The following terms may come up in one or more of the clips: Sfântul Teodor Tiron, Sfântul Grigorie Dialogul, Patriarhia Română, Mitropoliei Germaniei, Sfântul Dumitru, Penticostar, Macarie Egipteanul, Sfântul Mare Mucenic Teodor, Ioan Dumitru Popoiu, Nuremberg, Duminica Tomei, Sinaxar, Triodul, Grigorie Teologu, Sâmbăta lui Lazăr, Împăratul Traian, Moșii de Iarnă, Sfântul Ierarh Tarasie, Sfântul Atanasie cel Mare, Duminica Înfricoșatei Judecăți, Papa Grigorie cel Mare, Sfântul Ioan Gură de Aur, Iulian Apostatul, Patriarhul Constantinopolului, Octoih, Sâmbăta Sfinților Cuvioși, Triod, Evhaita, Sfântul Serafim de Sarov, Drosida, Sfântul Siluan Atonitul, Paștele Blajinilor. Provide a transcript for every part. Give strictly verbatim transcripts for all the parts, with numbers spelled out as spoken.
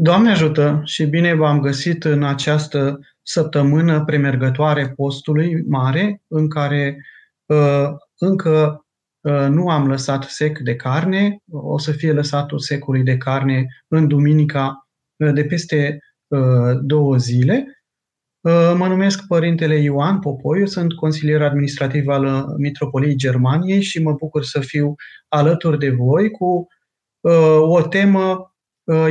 Doamne ajută și bine v-am găsit în această săptămână premergătoare postului mare, în care uh, încă uh, nu am lăsat sec de carne, o să fie lăsatul secului de carne în duminica uh, de peste uh, două zile. Uh, mă numesc Părintele Ioan Popoiu, sunt consilier administrativ al Mitropoliei Germaniei și mă bucur să fiu alături de voi cu uh, o temă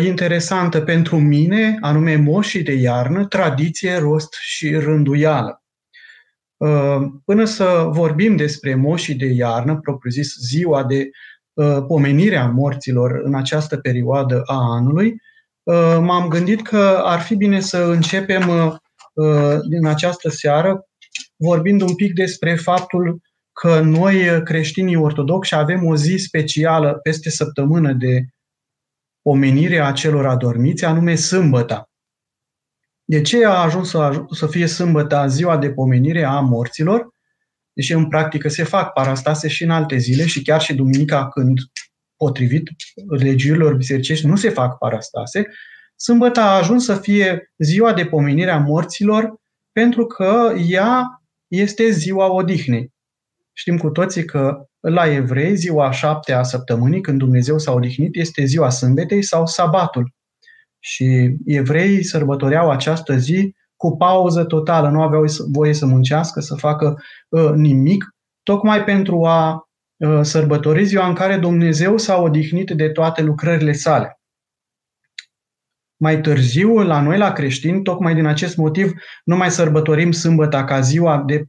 interesantă pentru mine, anume Moșii de Iarnă, tradiție, rost și rânduială. Până să vorbim despre Moșii de Iarnă, propriu-zis ziua de pomenire a morților în această perioadă a anului, m-am gândit că ar fi bine să începem din această seară vorbind un pic despre faptul că noi, creștinii ortodocși, avem o zi specială peste săptămână de pomenirea celor adormiți, anume sâmbăta. De ce a ajuns să fie sâmbăta ziua de pomenire a morților? Deși în practică se fac parastase și în alte zile și chiar și duminica, când, potrivit legiurilor bisericești, nu se fac parastase, sâmbăta a ajuns să fie ziua de pomenire a morților pentru că ea este ziua odihnei. Știm cu toții că la evrei, ziua a șaptea a săptămânii, când Dumnezeu s-a odihnit, este ziua sâmbetei sau sabatul. Și evreii sărbătoreau această zi cu pauză totală, nu aveau voie să muncească, să facă uh, nimic, tocmai pentru a uh, sărbători ziua în care Dumnezeu s-a odihnit de toate lucrările sale. Mai târziu, la noi, la creștini, tocmai din acest motiv, nu mai sărbătorim sâmbăta ca ziua de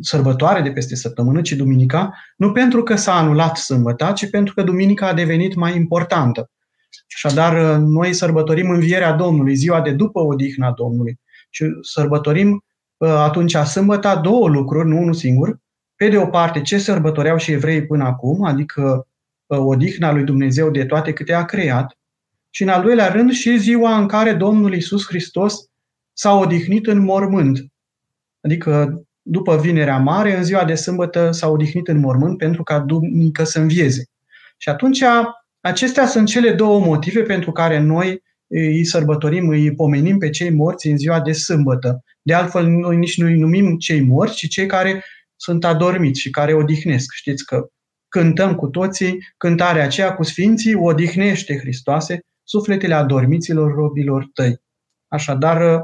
sărbătoare de peste săptămână, ci duminica, nu pentru că s-a anulat sâmbăta, ci pentru că duminica a devenit mai importantă. Așadar, noi sărbătorim învierea Domnului, ziua de după odihna Domnului, și sărbătorim atunci sâmbăta două lucruri, nu unul singur. Pe de o parte, ce sărbătoreau și evreii până acum, adică odihna lui Dumnezeu de toate câte a creat, și în al doilea rând și ziua în care Domnul Iisus Hristos s-a odihnit în mormânt, adică după Vinerea Mare, în ziua de sâmbătă s-a odihnit în mormânt pentru ca duminică să învieze. Și atunci, acestea sunt cele două motive pentru care noi îi sărbătorim, îi pomenim pe cei morți în ziua de sâmbătă. De altfel, noi nici nu îi numim cei morți, ci cei care sunt adormiți și care odihnesc. Știți că cântăm cu toții cântarea aceea cu sfinții: odihnește, Hristoase, sufletele adormiților robilor tăi. Așadar,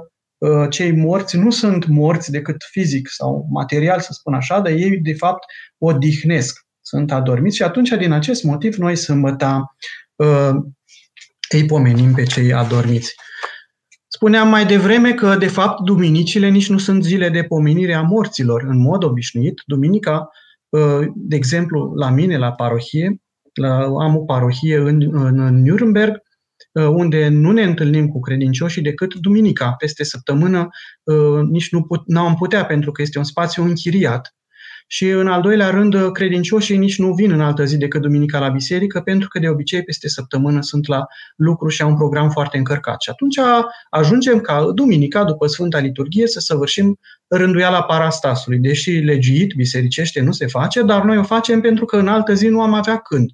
cei morți nu sunt morți decât fizic sau material, să spun așa, dar ei, de fapt, odihnesc, sunt adormiți și atunci, din acest motiv, noi sâmbăta îi pomenim pe cei adormiți. Spuneam mai devreme că, de fapt, duminicile nici nu sunt zile de pomenire a morților. În mod obișnuit, duminica, de exemplu, la mine, la parohie, la, am o parohie în, în Nuremberg, unde nu ne întâlnim cu credincioșii decât duminica. Peste săptămână nici nu put, n-am putea, pentru că este un spațiu închiriat. Și în al doilea rând, credincioșii nici nu vin în altă zi decât duminica la biserică, pentru că de obicei peste săptămână sunt la lucru și au un program foarte încărcat. Și atunci ajungem ca duminica, după Sfânta Liturghie, să săvârșim rânduiala parastasului. Deși legiuit bisericește nu se face, dar noi o facem pentru că în altă zi nu am avea când.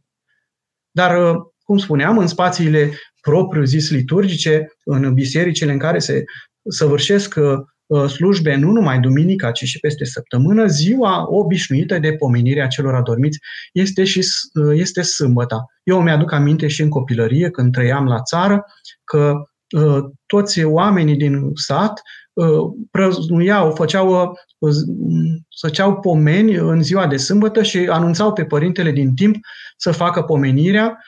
Dar, cum spuneam, în spațiile propriu-zis liturgice, în bisericile în care se săvârșesc slujbe nu numai duminica, ci și peste săptămână, ziua obișnuită de pomenire a celor adormiți este, și, este sâmbăta. Eu mi-aduc aminte și în copilărie, când trăiam la țară, că toți oamenii din sat prăznuiau, făceau, făceau pomeni în ziua de sâmbătă și anunțau pe părintele din timp să facă pomenirea.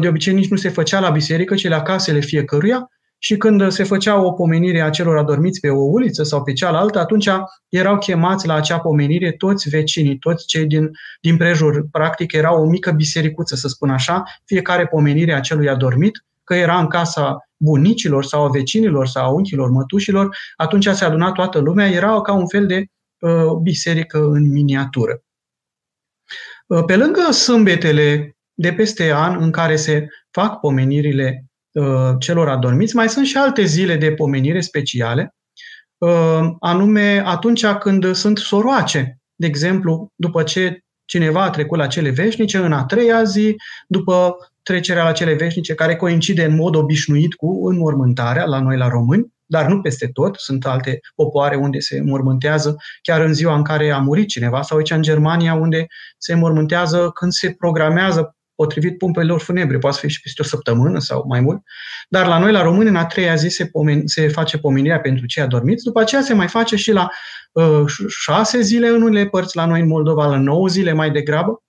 De obicei nici nu se făcea la biserică, ci la casele fiecăruia, și când se făcea o pomenire a celor adormiți pe o uliță sau pe cealaltă, atunci erau chemați la acea pomenire toți vecinii, toți cei din, din prejur. Practic era o mică bisericuță, să spun așa, fiecare pomenire a celui adormit, că era în casa bunicilor sau a vecinilor sau a unchilor, mătușilor, atunci se aduna toată lumea, era ca un fel de uh, biserică în miniatură. Uh, pe lângă sâmbetele de peste an în care se fac pomenirile uh, celor adormiți, mai sunt și alte zile de pomenire speciale, uh, anume atunci când sunt soroace. De exemplu, după ce cineva a trecut la cele veșnice, în a treia zi, după trecerea la cele veșnice, care coincide în mod obișnuit cu înmormântarea la noi la români, dar nu peste tot, sunt alte popoare unde se înmormântează chiar în ziua în care a murit cineva, sau aici în Germania unde se înmormântează când se programează potrivit pompelor funebre, poate fi și peste o săptămână sau mai mult, dar la noi la români în a treia zi se, pomen- se face pomenirea pentru cei adormiți, după aceea se mai face și la uh, șase zile în unele părți, la noi în Moldova la nouă zile mai degrabă,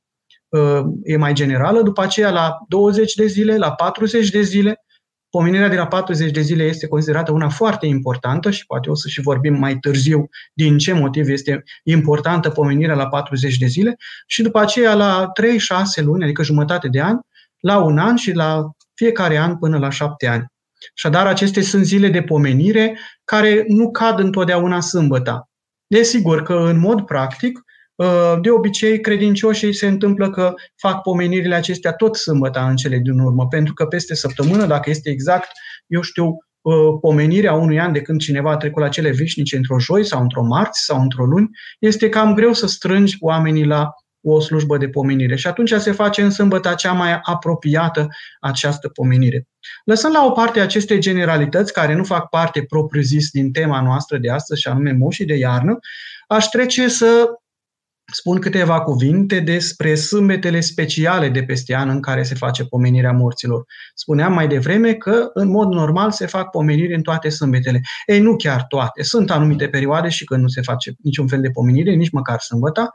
uh, e mai generală, după aceea la douăzeci de zile, la patruzeci de zile. Pomenirea de la patruzeci de zile este considerată una foarte importantă și poate o să și vorbim mai târziu din ce motiv este importantă pomenirea la patruzeci de zile și după aceea la trei șase luni, adică jumătate de an, la un an și la fiecare an până la șapte ani. Așadar, acestea sunt zile de pomenire care nu cad întotdeauna sâmbăta. Desigur că în mod practic, de obicei, credincioșii se întâmplă că fac pomenirile acestea tot sâmbăta în cele din urmă, pentru că peste săptămână, dacă este exact, eu știu, pomenirea unui an de când cineva a trecut la cele veșnice într-o joi sau într-o marți sau într-o luni, este cam greu să strângi oamenii la o slujbă de pomenire. Și atunci se face în sâmbăta cea mai apropiată această pomenire. Lăsând la o parte aceste generalități care nu fac parte propriu-zis din tema noastră de astăzi, și anume moșii de iarnă, aș trece să spun câteva cuvinte despre sâmbetele speciale de peste an în care se face pomenirea morților. Spuneam mai devreme că, în mod normal, se fac pomeniri în toate sâmbetele. Ei, nu chiar toate. Sunt anumite perioade și când nu se face niciun fel de pomenire, nici măcar sâmbăta.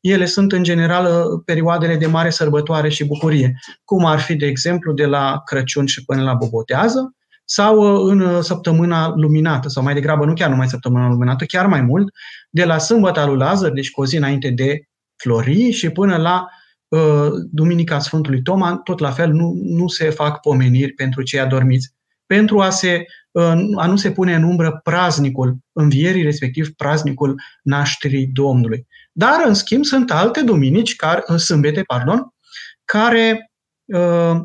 Ele sunt, în general, perioadele de mare sărbătoare și bucurie, cum ar fi, de exemplu, de la Crăciun și până la Bobotează, sau în săptămâna luminată, sau mai degrabă nu chiar numai săptămâna luminată, chiar mai mult, de la Sâmbăta lui Lazăr, deci cu o zi înainte de Florii, și până la uh, Duminica Sfântului Toma, tot la fel nu, nu se fac pomeniri pentru cei adormiți, pentru a, se, uh, a nu se pune în umbră praznicul învierii, respectiv praznicul nașterii Domnului. Dar, în schimb, sunt alte duminici, care, sâmbete, pardon, care uh,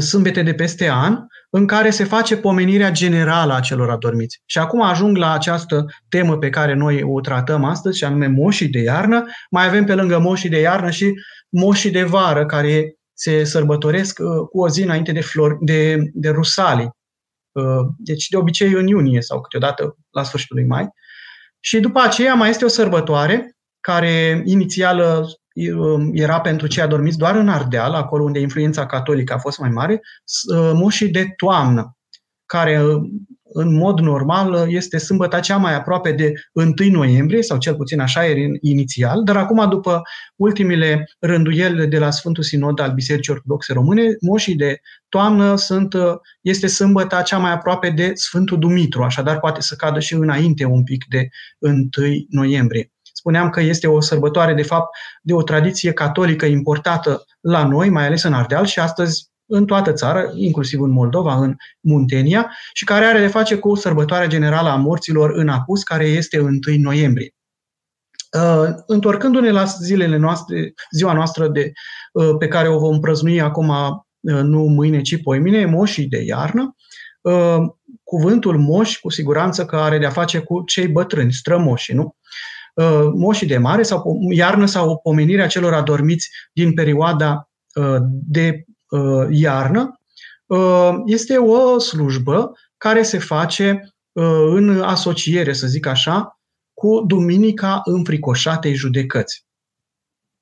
sâmbete de peste an, în care se face pomenirea generală a celor adormiți. Și acum ajung la această temă pe care noi o tratăm astăzi, și anume moșii de iarnă. Mai avem pe lângă moșii de iarnă și moșii de vară, care se sărbătoresc cu o zi înainte de, flori, de, de rusalii. Deci de obicei în iunie sau câteodată la sfârșitul lui mai. Și după aceea mai este o sărbătoare care inițială era pentru cei adormiți doar în Ardeal, acolo unde influența catolică a fost mai mare, moșii de toamnă, care în mod normal este sâmbăta cea mai aproape de întâi noiembrie, sau cel puțin așa era inițial, dar acum, după ultimile rânduieli de la Sfântul Sinod al Bisericii Ortodoxe Române, moșii de toamnă sunt, este sâmbăta cea mai aproape de Sfântul Dumitru, așadar poate să cadă și înainte un pic de întâi noiembrie. Spuneam că este o sărbătoare, de fapt, de o tradiție catolică importată la noi, mai ales în Ardeal și astăzi în toată țara, inclusiv în Moldova, în Muntenia, și care are de face cu sărbătoarea generală a morților în Apus, care este întâi noiembrie. Întorcându-ne la zilele noastre, ziua noastră de, pe care o vom prăznui acum, nu mâine, ci poimine, moșii de iarnă, cuvântul moș, cu siguranță că are de-a face cu cei bătrâni, strămoșii, nu? Moșii de mare sau iarnă sau pomenirea celor adormiți din perioada de iarnă este o slujbă care se face în asociere, să zic așa, cu Duminica Înfricoșatei Judecăți.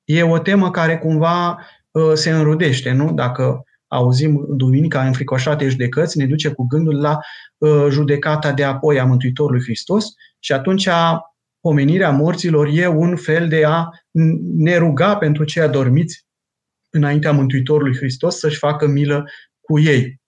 E o temă care cumva se înrudește, nu? Dacă auzim Duminica Înfricoșatei Judecăți, ne duce cu gândul la judecata de apoi a Mântuitorului Hristos și atunci a pomenirea morților e un fel de a ne ruga pentru cei adormiți înaintea Mântuitorului Hristos să-și facă milă cu ei.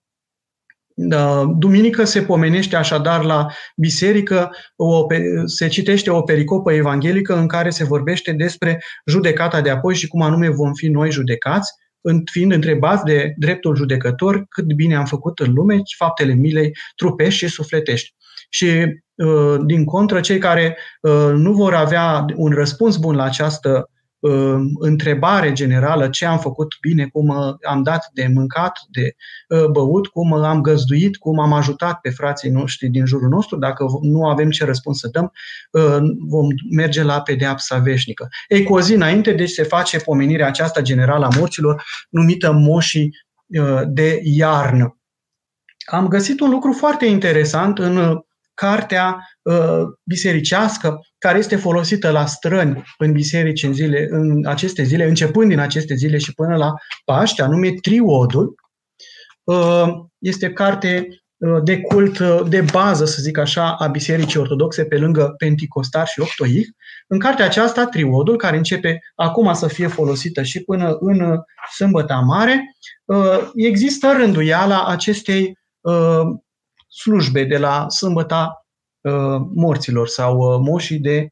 Duminică se pomenește așadar la biserică, o, se citește o pericopă evanghelică în care se vorbește despre judecata de apoi și cum anume vom fi noi judecați, fiind întrebați de dreptul judecător cât bine am făcut în lume faptele milei trupești și sufletești. Și din contră, cei care nu vor avea un răspuns bun la această întrebare generală, ce am făcut bine, cum am dat de mâncat, de băut, cum am găzduit, cum am ajutat pe frații noștri din jurul nostru, dacă nu avem ce răspuns să dăm, vom merge la pedeapsa veșnică. Ei, cu o zi înainte, deci, se face pomenirea aceasta generală a morților, numită Moșii de Iarnă. Am găsit un lucru foarte interesant în cartea bisericească care este folosită la străni în biserici în, zile, în aceste zile, începând din aceste zile și până la Paște, anume Triodul. Este carte de cult de bază, să zic așa, a Bisericii Ortodoxe pe lângă Penticostar și Octoih. În cartea aceasta, Triodul, care începe acum să fie folosită și până în Sâmbăta Mare, există rânduiala acestei slujbe de la Sâmbăta uh, morților sau uh, Moșii de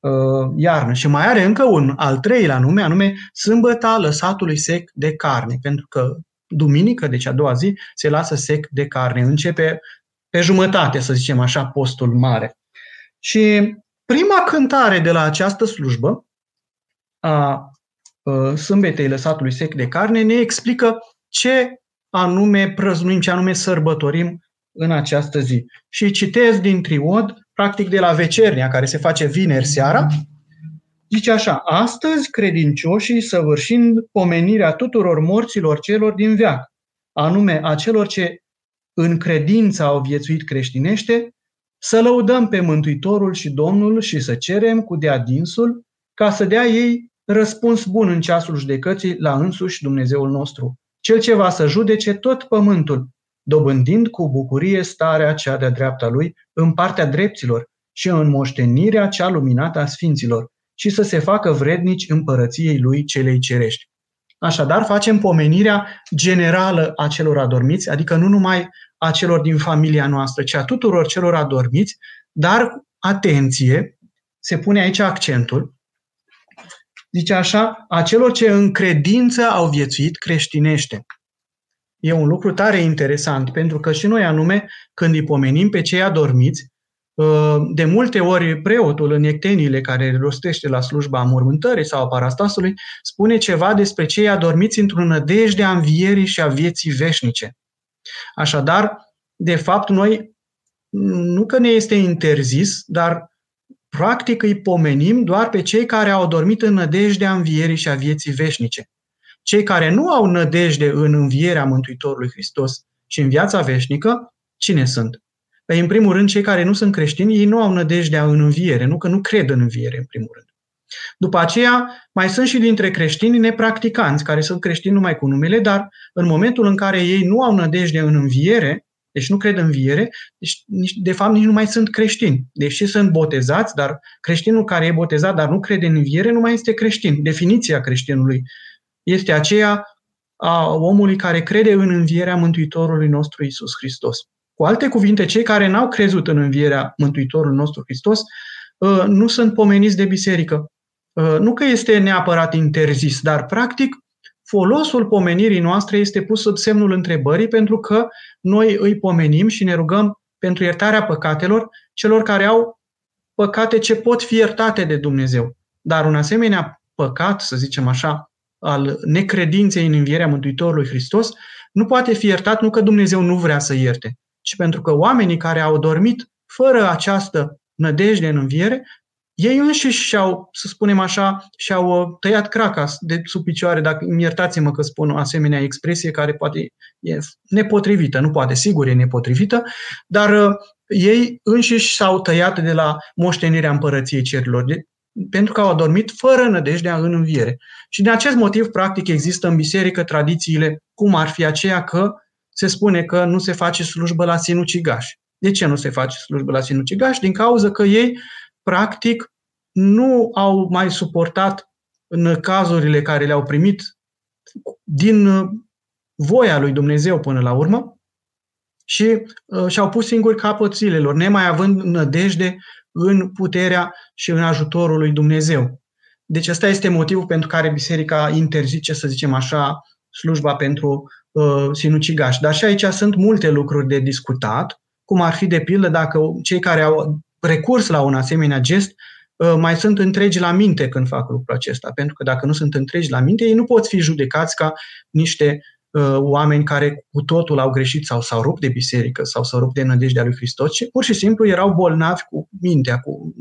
uh, Iarnă. Și mai are încă un al treilea nume, anume Sâmbăta lăsatului sec de carne, pentru că duminică, deci a doua zi, se lasă sec de carne. Începe pe jumătate, să zicem așa, postul mare. Și prima cântare de la această slujbă a uh, Sâmbetei lăsatului sec de carne ne explică ce anume prăznuim, ce anume sărbătorim în această zi. Și citesc din Triod, practic de la vecernia, care se face vineri seara, zice așa: astăzi credincioșii, săvârșind pomenirea tuturor morților celor din veac, anume a celor ce în credință au viețuit creștinește, să lăudăm pe Mântuitorul și Domnul și să cerem cu dea dinsul ca să dea ei răspuns bun în ceasul judecății la însuși Dumnezeul nostru, cel ce va să judece tot pământul, dobândind cu bucurie starea cea de-a dreapta lui în partea dreptilor și în moștenirea cea luminată a sfinților, și să se facă vrednici împărăției lui celei cerești. Așadar, facem pomenirea generală a celor adormiți, adică nu numai a celor din familia noastră, ci a tuturor celor adormiți, dar, atenție, se pune aici accentul, zice așa, a celor ce în credință au viețuit creștinește. E un lucru tare interesant, pentru că și noi anume, când îi pomenim pe cei adormiți, de multe ori preotul în ecteniile care rostește la slujba mormântării sau a parastasului, spune ceva despre cei adormiți într-o nădejde a învierii și a vieții veșnice. Așadar, de fapt, noi, nu că ne este interzis, dar practic îi pomenim doar pe cei care au dormit în nădejdea învierii și a vieții veșnice. Cei care nu au nădejde în învierea Mântuitorului Hristos și în viața veșnică, cine sunt? Păi, în primul rând, cei care nu sunt creștini, ei nu au nădejdea în înviere, nu că nu cred în înviere, în primul rând. După aceea, mai sunt și dintre creștini nepracticanți, care sunt creștini numai cu numele, dar în momentul în care ei nu au nădejde în înviere, deci nu cred în înviere, deci, de fapt, nici nu mai sunt creștini. Deși sunt botezați, dar creștinul care e botezat, dar nu crede în înviere, nu mai este creștin. Definiția creștinului este aceea a omului care crede în învierea Mântuitorului nostru Iisus Hristos. Cu alte cuvinte, cei care n-au crezut în învierea Mântuitorului nostru Hristos nu sunt pomeniți de biserică. Nu că este neapărat interzis, dar practic folosul pomenirii noastre este pus sub semnul întrebării, pentru că noi îi pomenim și ne rugăm pentru iertarea păcatelor celor care au păcate ce pot fi iertate de Dumnezeu. Dar un asemenea păcat, să zicem așa, al necredinței în învierea Mântuitorului Hristos, nu poate fi iertat nu că Dumnezeu nu vrea să ierte, ci pentru că oamenii care au dormit fără această nădejde în înviere, ei înșiși și-au, să spunem așa, și-au tăiat craca de sub picioare, dacă iertați-mă că spun o asemenea expresie care poate e nepotrivită, nu poate, sigur e nepotrivită, dar ei înșiși s-au tăiat de la moștenirea împărăției cerilor, pentru că au adormit fără nădejdea în înviere. Și din acest motiv, practic, există în biserică tradițiile, cum ar fi aceea că se spune că nu se face slujbă la sinucigași. De ce nu se face slujbă la sinucigași? Din cauza că ei, practic, nu au mai suportat în cazurile care le-au primit din voia lui Dumnezeu până la urmă și uh, și-au pus singuri capăt zilelor, nemai având nădejde în puterea și în ajutorul lui Dumnezeu. Deci ăsta este motivul pentru care biserica interzice, să zicem așa, slujba pentru uh, sinucigași. Dar și aici sunt multe lucruri de discutat, cum ar fi de pildă dacă cei care au recurs la un asemenea gest mai sunt întregi la minte când fac lucrul acesta, pentru că dacă nu sunt întregi la minte, ei nu pot fi judecați ca niște uh, oameni care cu totul au greșit sau s-au rupt de biserică sau s-au rupt de nădejdea lui Hristos, ci pur și simplu erau bolnavi cu mintea, cu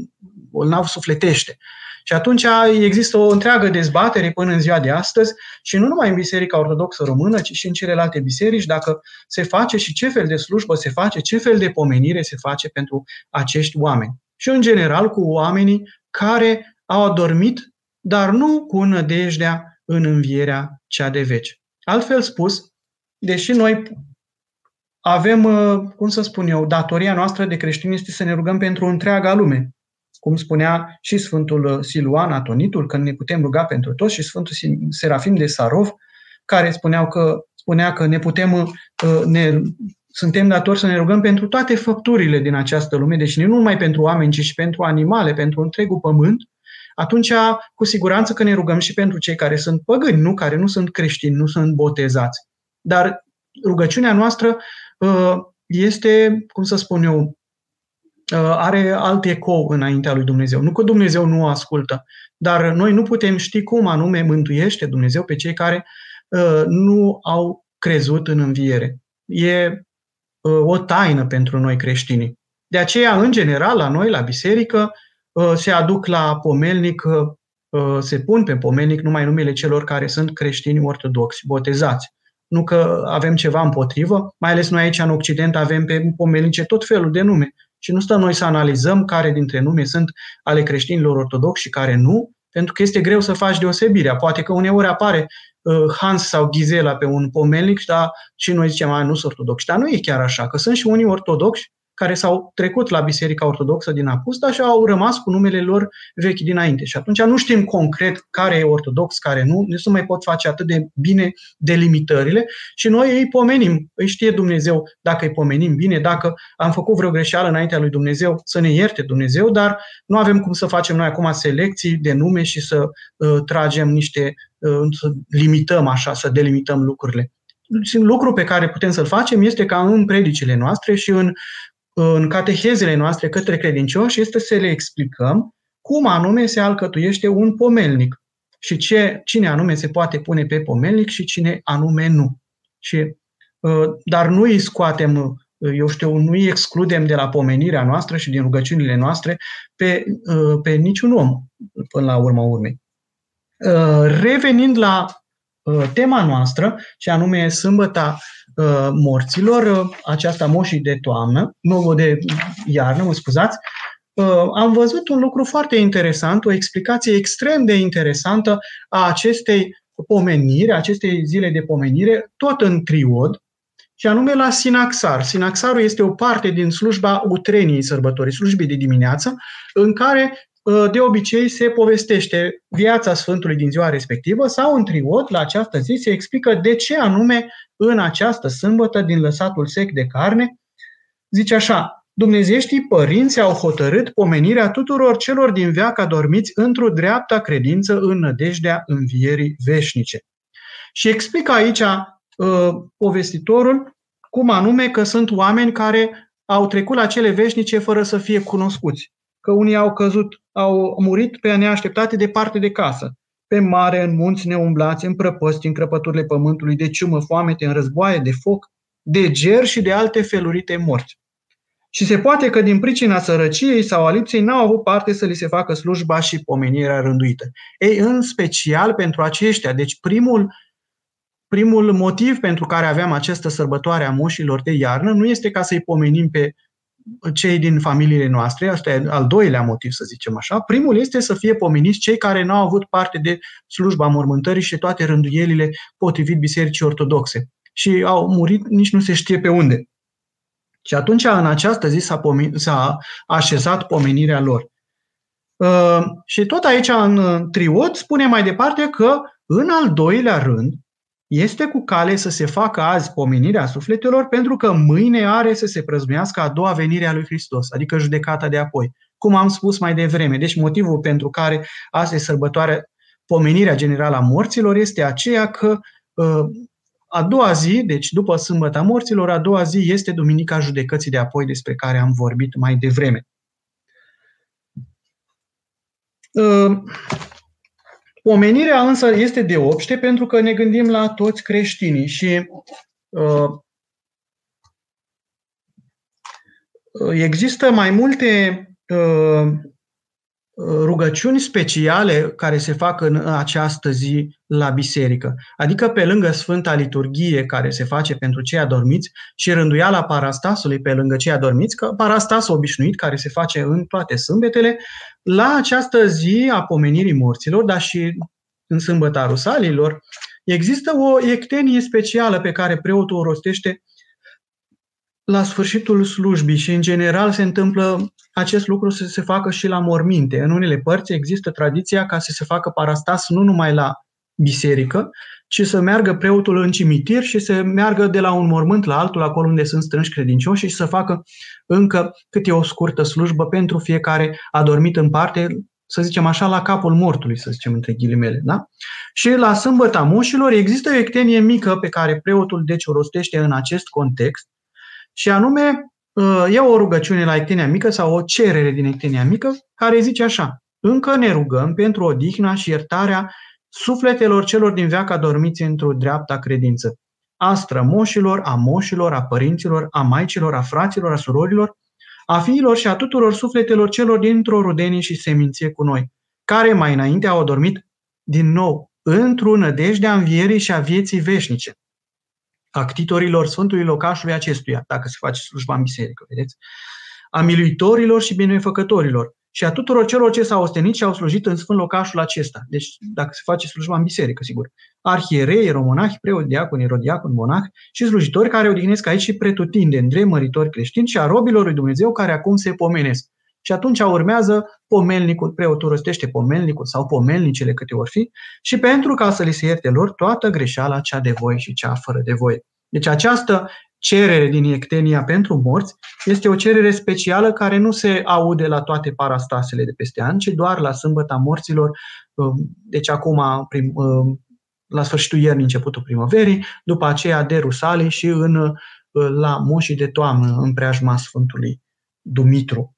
bolnavi sufletește. Și atunci există o întreagă dezbatere până în ziua de astăzi și nu numai în Biserica Ortodoxă Română, ci și în celelalte biserici, dacă se face și ce fel de slujbă se face, ce fel de pomenire se face pentru acești oameni. Și în general cu oamenii care au adormit, dar nu cu nădejdea în învierea cea de veci. Altfel spus, deși noi avem, cum să spun eu, datoria noastră de creștini este să ne rugăm pentru întreaga lume. Cum spunea și Sfântul Siluan Atonitul, când ne putem ruga pentru toți, și Sfântul Serafim de Sarov, care spuneau că, spunea că ne putem, ne, suntem datori să ne rugăm pentru toate făpturile din această lume, deci nu numai pentru oameni, ci și pentru animale, pentru întregul pământ, atunci cu siguranță că ne rugăm și pentru cei care sunt păgâni, nu care nu sunt creștini, nu sunt botezați. Dar rugăciunea noastră este, cum să spun eu, are alt ecou înaintea lui Dumnezeu. Nu că Dumnezeu nu o ascultă, dar noi nu putem ști cum anume mântuiește Dumnezeu pe cei care uh, nu au crezut în înviere. E uh, o taină pentru noi creștinii. De aceea, în general, la noi, la biserică, uh, se aduc la pomelnic, uh, se pun pe pomelnic numai numele celor care sunt creștini ortodoxi, botezați. Nu că avem ceva împotrivă, mai ales noi aici în Occident avem pe pomelnice tot felul de nume. Și nu stăm noi să analizăm care dintre nume sunt ale creștinilor ortodoxi și care nu, pentru că este greu să faci deosebirea. Poate că uneori apare uh, Hans sau Gisela pe un pomelnic, dar și noi zicem, a, nu sunt ortodoxi. Dar nu e chiar așa, că sunt și unii ortodoxi care s-au trecut la Biserica Ortodoxă din Apusta și au rămas cu numele lor vechi dinainte. Și atunci nu știm concret care e ortodox, care nu, nu se mai pot face atât de bine delimitările și noi îi pomenim, îi știe Dumnezeu dacă îi pomenim bine, dacă am făcut vreo greșeală înaintea lui Dumnezeu, să ne ierte Dumnezeu, dar nu avem cum să facem noi acum selecții de nume și să uh, tragem niște, uh, să limităm așa, să delimităm lucrurile. Lucru pe care putem să-l facem este ca în predicile noastre și în în catehezele noastre către credincioși este să le explicăm cum anume se alcătuiește un pomelnic și ce, cine anume se poate pune pe pomelnic și cine anume nu. Și, dar nu îi scoatem, eu știu, nu îi excludem de la pomenirea noastră și din rugăciunile noastre pe, pe niciun om până la urma urmei. Revenind la tema noastră, și anume sâmbăta morților, aceasta moșii de toamnă, nouă de iarnă, mă scuzați, am văzut un lucru foarte interesant, o explicație extrem de interesantă a acestei pomeniri, acestei zile de pomenire, tot în Triod, și anume la Sinaxar. Sinaxarul este o parte din slujba utreniei sărbătorii, slujbii de dimineață, în care de obicei se povestește viața Sfântului din ziua respectivă sau în Triod, la această zi, se explică de ce anume în această sâmbătă din lăsatul sec de carne. Zice așa, dumnezeieștii părinți au hotărât pomenirea tuturor celor din veac adormiți într-o dreapta credință în nădejdea învierii veșnice. Și explică aici uh, povestitorul cum anume că sunt oameni care au trecut la cele veșnice fără să fie cunoscuți. Că unii au căzut, au murit pe neașteptate departe de casă. Pe mare, în munți neumblați, în prăpăsti, în crăpăturile pământului, de ciumă, foamete, în războaie, de foc, de ger și de alte felurite morți. Și se poate că din pricina sărăciei sau a lipsei n-au avut parte să li se facă slujba și pomenirea rânduită. Ei, în special pentru aceștia, deci primul, primul motiv pentru care aveam această sărbătoare a moșilor de iarnă nu este ca să-i pomenim pe cei din familiile noastre, asta e al doilea motiv, să zicem așa. Primul este să fie pomeniți cei care nu au avut parte de slujba mormântării și toate rânduielile potrivit Bisericii Ortodoxe și au murit, nici nu se știe pe unde. Și atunci, în această zi, s-a, pomen- s-a așezat pomenirea lor. Uh, și tot aici, în Triod, spune mai departe că, în al doilea rând, este cu cale să se facă azi pomenirea sufletelor, pentru că mâine are să se prăznuiască a doua venire a lui Hristos, adică judecata de apoi, cum am spus mai devreme. Deci motivul pentru care azi e sărbătoarea, pomenirea generală a morților, este aceea că a doua zi, deci după sâmbăta morților, a doua zi este Duminica Judecății de apoi, despre care am vorbit mai devreme. Omenirea însă este deopște pentru că ne gândim la toți creștinii și există mai multe rugăciuni speciale care se fac în această zi la biserică. Adică pe lângă Sfânta Liturghie care se face pentru cei adormiți și rânduiala parastasului pe lângă cei adormiți, parastas obișnuit care se face în toate sâmbetele, la această zi a pomenirii morților, dar și în sâmbăta Rusalilor, există o ectenie specială pe care preotul o rostește la sfârșitul slujbii și, în general, se întâmplă acest lucru să se facă și la morminte. În unele părți există tradiția ca să se facă parastas nu numai la biserică, ci să meargă preotul în cimitir și să meargă de la un mormânt la altul, acolo unde sunt strânși credincioși, și să facă încă câte o scurtă slujbă pentru fiecare adormit în parte, să zicem așa, la capul mortului, să zicem între ghilimele. Da? Și la sâmbăta moșilor există o ectenie mică pe care preotul deci o rostește în acest context, și anume, e o rugăciune la ectenia mică sau o cerere din ectenia mică care zice așa: încă ne rugăm pentru odihna și iertarea sufletelor celor din veac adormiți într-o dreapta credință, a strămoșilor, a moșilor, a părinților, a maicilor, a fraților, a surorilor, a fiilor și a tuturor sufletelor celor dintr-o rudenie și seminție cu noi, care mai înainte au adormit din nou într-o nădejde a învierii și a vieții veșnice, actitorilor Sfântului Locașului acestuia, dacă se face slujba în biserică, vedeți? A miluitorilor și binefăcătorilor și a tuturor celor ce s-au ostenit și au slujit în Sfânt Locașul acesta. Deci, dacă se face slujba în biserică, sigur. Arhierei, romonahi, preoți, diaconi, erodiaconi, monahi și slujitori care odihnesc aici și pretutindeni, dremăritori creștini și a robilor lui Dumnezeu care acum se pomenesc. Și atunci urmează pomelnicul, preotul rostește pomelnicul sau pomelnicele câte vor fi, și pentru ca să li se ierte lor toată greșeala, cea de voie și cea fără de voie. Deci această cerere din ectenia pentru morți este o cerere specială care nu se aude la toate parastasele de peste an, ci doar la sâmbăta morților, deci acum prim, la sfârșitul iernii, începutul primăverii, după aceea de Rusalii și în, la moșii de toamnă, în preajma Sfântului Dumitru.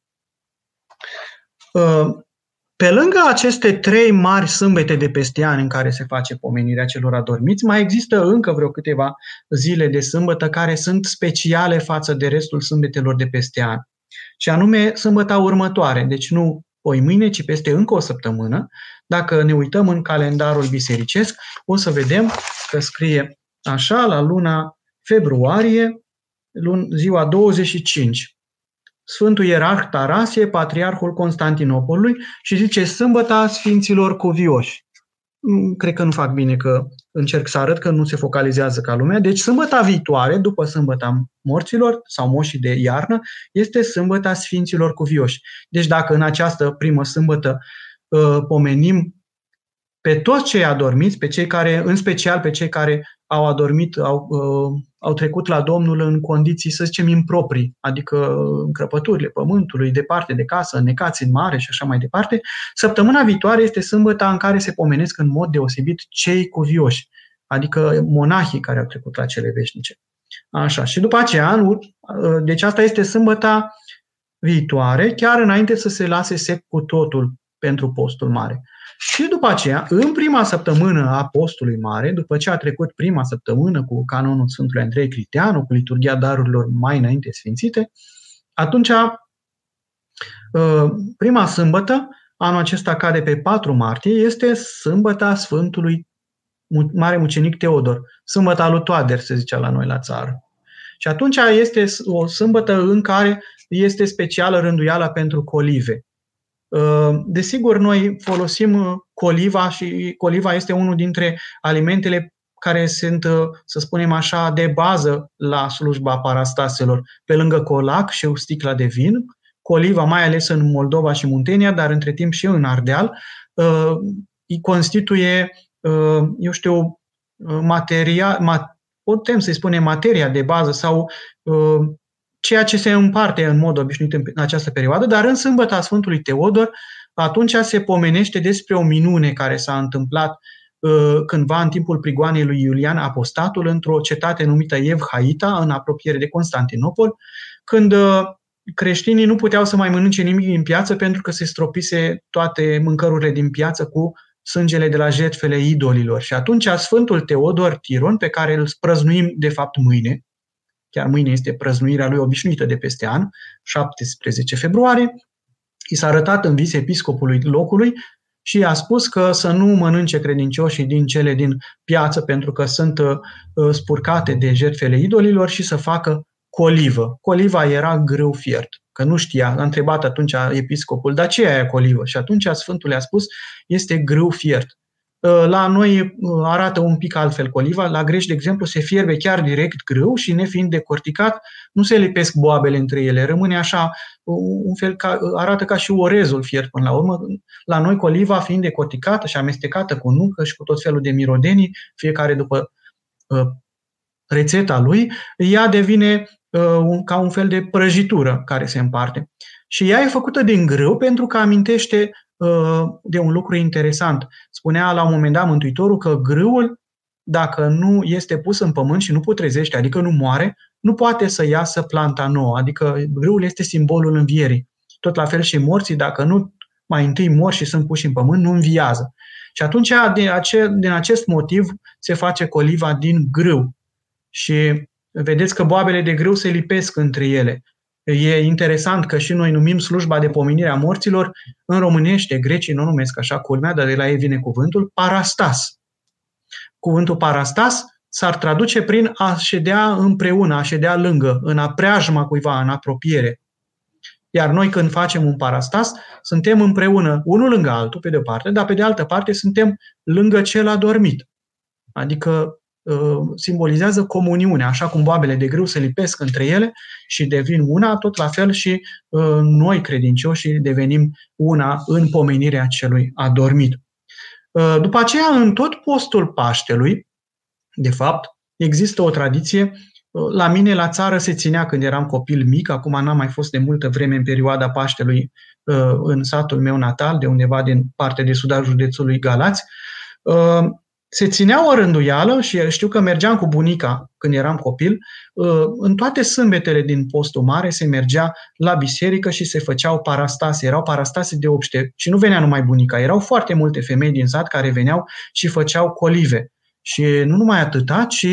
Pe lângă aceste trei mari sâmbete de peste an în care se face pomenirea celor adormiți, mai există încă vreo câteva zile de sâmbătă care sunt speciale față de restul sâmbetelor de peste an. Și anume sâmbăta următoare, deci nu poimâine, ci peste încă o săptămână. Dacă ne uităm în calendarul bisericesc, o să vedem că scrie așa, la luna februarie, ziua douăzeci și cinci. Sfântul Ierarh Tarasie, Patriarhul Constantinopolului, și zice Sâmbăta Sfinților Cuvioși. Cred că nu fac bine că încerc să arăt că nu se focalizează ca lumea. Deci sâmbăta viitoare, după sâmbăta morților sau moșii de iarnă, este Sâmbăta Sfinților Cuvioși. Deci dacă în această primă sâmbătă pomenim pe toți cei adormiți, pe cei care, în special pe cei care au adormit, au, au trecut la Domnul în condiții, să zicem, improprii, adică în crăpăturile pământului, departe de casă, necați în mare și așa mai departe, săptămâna viitoare este sâmbăta în care se pomenesc în mod deosebit cei cuvioși, adică monahii care au trecut la cele veșnice. Așa. Și după aceea, anul, deci asta este sâmbăta viitoare, chiar înainte să se lase sec cu totul pentru postul mare. Și după aceea, în prima săptămână a postului mare, după ce a trecut prima săptămână cu canonul Sfântului Andrei Criteanul, cu liturghia darurilor mai înainte sfințite, atunci prima sâmbătă, anul acesta cade pe patru martie, este sâmbăta Sfântului Mare Mucenic Teodor, sâmbăta lui Toader, se zicea la noi la țară. Și atunci este o sâmbătă în care este specială rânduiala pentru colive. Desigur, noi folosim coliva și coliva este unul dintre alimentele care sunt, să spunem așa, de bază la slujba parastaselor. Pe lângă colac și o sticlă de vin, coliva, mai ales în Moldova și Muntenia, dar între timp și în Ardeal, îi constituie, eu știu, materia, putem să-i spunem materia de bază sau ceea ce se împarte în mod obișnuit în această perioadă, dar în sâmbăta Sfântului Teodor, atunci se pomenește despre o minune care s-a întâmplat uh, cândva în timpul prigoanei lui Iulian Apostatul, într-o cetate numită Evhaita, în apropiere de Constantinopol, când uh, creștinii nu puteau să mai mănânce nimic din piață pentru că se stropise toate mâncărurile din piață cu sângele de la jertfele idolilor. Și atunci Sfântul Teodor Tiron, pe care îl prăznuim de fapt mâine, chiar mâine este prăznuirea lui obișnuită de peste an, șaptesprezece februarie, i s-a arătat în vis episcopului locului și i-a spus că să nu mănânce credincioșii din cele din piață pentru că sunt spurcate de jertfele idolilor și să facă colivă. Coliva era grâu fiert, că nu știa. A întrebat atunci episcopul, dar ce e colivă? Și atunci Sfântul i-a spus, este grâu fiert. La noi arată un pic altfel coliva, la greci, de exemplu, se fierbe chiar direct grâu și nefiind decorticat, nu se lipesc boabele între ele, rămâne așa, un fel ca, arată ca și orezul fiert până la urmă. La noi coliva fiind decorticată și amestecată cu nucă și cu tot felul de mirodenii, fiecare după uh, rețeta lui, ea devine ca un fel de prăjitură care se împarte. Și ea e făcută din grâu pentru că amintește de un lucru interesant. Spunea la un moment dat Mântuitorul că grâul, dacă nu este pus în pământ și nu putrezește, adică nu moare, nu poate să iasă planta nouă, adică grâul este simbolul învierii. Tot la fel și morții, dacă nu mai întâi mor și sunt puși în pământ, nu înviază. Și atunci, din acest motiv, se face coliva din grâu. Și vedeți că boabele de grâu se lipesc între ele. E interesant că și noi numim slujba de pomenire a morților, în românește, grecii nu numesc așa, culmea, dar de la ei vine cuvântul parastas. Cuvântul parastas s-ar traduce prin a ședea împreună, a ședea lângă, în apreajma cuiva, în apropiere. Iar noi când facem un parastas, suntem împreună, unul lângă altul, pe de o parte, dar pe de altă parte suntem lângă cel adormit. Adică simbolizează comuniunea, așa cum boabele de grâu se lipesc între ele și devin una, tot la fel și noi credincioșii devenim una în pomenirea celui adormit. După aceea, în tot postul Paștelui, de fapt, există o tradiție. La mine, la țară, se ținea când eram copil mic, acum n-am mai fost de multă vreme în perioada Paștelui în satul meu natal, de undeva din partea de sud a județului Galați. Se ținea o rânduială și știu că mergeam cu bunica când eram copil. În toate sâmbetele din postul mare se mergea la biserică și se făceau parastase. Erau parastase de obște și nu venea numai bunica. Erau foarte multe femei din sat care veneau și făceau colive. Și nu numai atâta, ci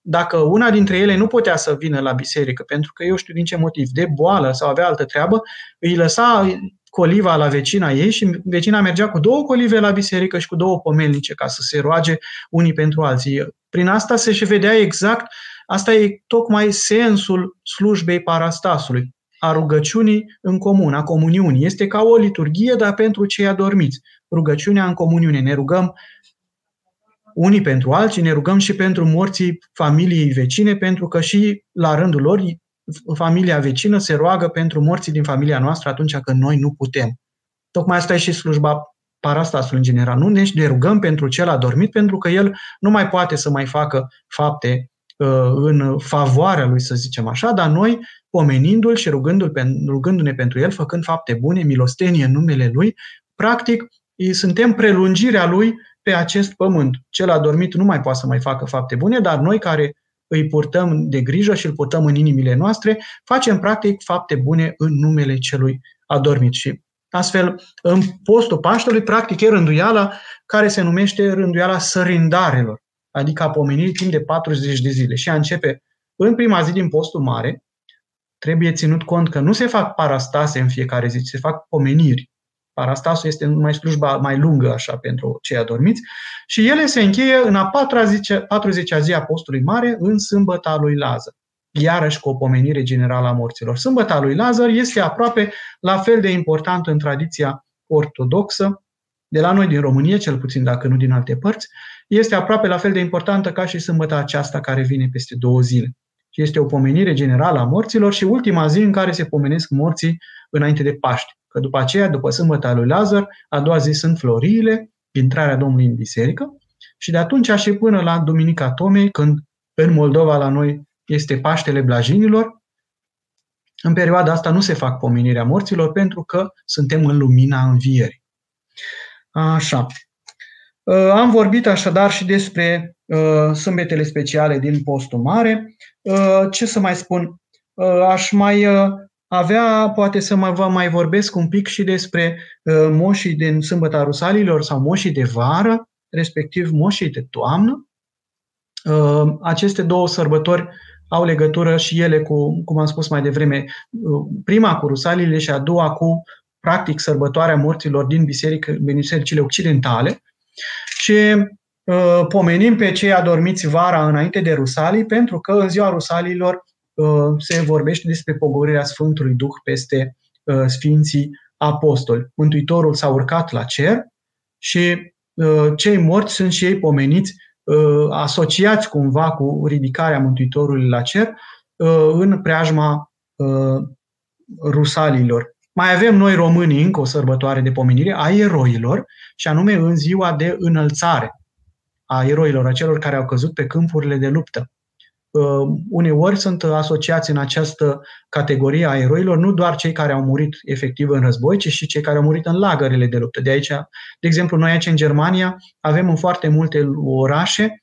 dacă una dintre ele nu putea să vină la biserică, pentru că eu știu din ce motiv, de boală sau avea altă treabă, îi lăsa coliva la vecina ei și vecina mergea cu două colive la biserică și cu două pomelnice ca să se roage unii pentru alții. Prin asta se și vedea exact, asta e tocmai sensul slujbei parastasului, a rugăciunii în comun, a comuniunii. Este ca o liturghie, dar pentru cei adormiți. Rugăciunea în comuniune. Ne rugăm unii pentru alții, ne rugăm și pentru morții familiei vecine, pentru că și la rândul lor familia vecină se roagă pentru morții din familia noastră atunci când noi nu putem. Tocmai asta e și slujba parastasului în general. Nu ne rugăm pentru cel adormit, pentru că el nu mai poate să mai facă fapte în favoarea lui, să zicem așa, dar noi, pomenindu-l și rugându-ne pentru el, făcând fapte bune, milostenie în numele lui, practic suntem prelungirea lui pe acest pământ. Cel adormit nu mai poate să mai facă fapte bune, dar noi care îi purtăm de grijă și îl purtăm în inimile noastre, facem practic fapte bune în numele celui adormit. Și astfel, în postul Paștelui, practic e rânduiala care se numește rânduiala sărindarelor, adică a pomenirii timp de patruzeci de zile. Și a începe în prima zi din postul mare. Trebuie ținut cont că nu se fac parastase în fiecare zi, se fac pomeniri. Parastasul este numai slujba mai lungă așa pentru cei adormiți și ele se încheie în a patruzecea zi a postului mare în Sâmbăta lui Lazăr, iarăși cu o pomenire generală a morților. Sâmbăta lui Lazăr este aproape la fel de importantă în tradiția ortodoxă, de la noi din România, cel puțin dacă nu din alte părți, este aproape la fel de importantă ca și sâmbăta aceasta care vine peste două zile. Și este o pomenire generală a morților și ultima zi în care se pomenesc morții înainte de Paște. Că după aceea, după Sâmbăta lui Lazăr, a doua zi sunt floriile, intrarea Domnului în biserică și de atunci și până la Duminica Tomei, când în Moldova la noi este Paștele Blajinilor, în perioada asta nu se fac pomenirea morților pentru că suntem în lumina învierii. Așa. Am vorbit așadar și despre sâmbetele speciale din postul mare. Ce să mai spun? aș mai avea, poate să mă, vă mai vorbesc un pic și despre moșii din Sâmbăta Rusalilor sau moșii de vară, respectiv moșii de toamnă. Aceste două sărbători au legătură și ele cu, cum am spus mai devreme, prima cu Rusalile și a doua cu, practic, sărbătoarea morților din biserică, bisericile occidentale. Și uh, pomenim pe cei adormiți vara înainte de Rusalii, pentru că în ziua Rusalilor uh, se vorbește despre pogorirea Sfântului Duh peste uh, Sfinții Apostoli. Mântuitorul s-a urcat la cer și uh, cei morți sunt și ei pomeniți, asociați cumva cu ridicarea Mântuitorului la cer în preajma Rusalilor. Mai avem noi românii încă o sărbătoare de pomenire a eroilor, și anume în ziua de înălțare a eroilor, a celor care au căzut pe câmpurile de luptă. Uneori sunt asociați în această categorie a eroilor nu doar cei care au murit efectiv în război, ci și cei care au murit în lagărele de luptă. De aici, de exemplu, noi aici în Germania avem în foarte multe orașe,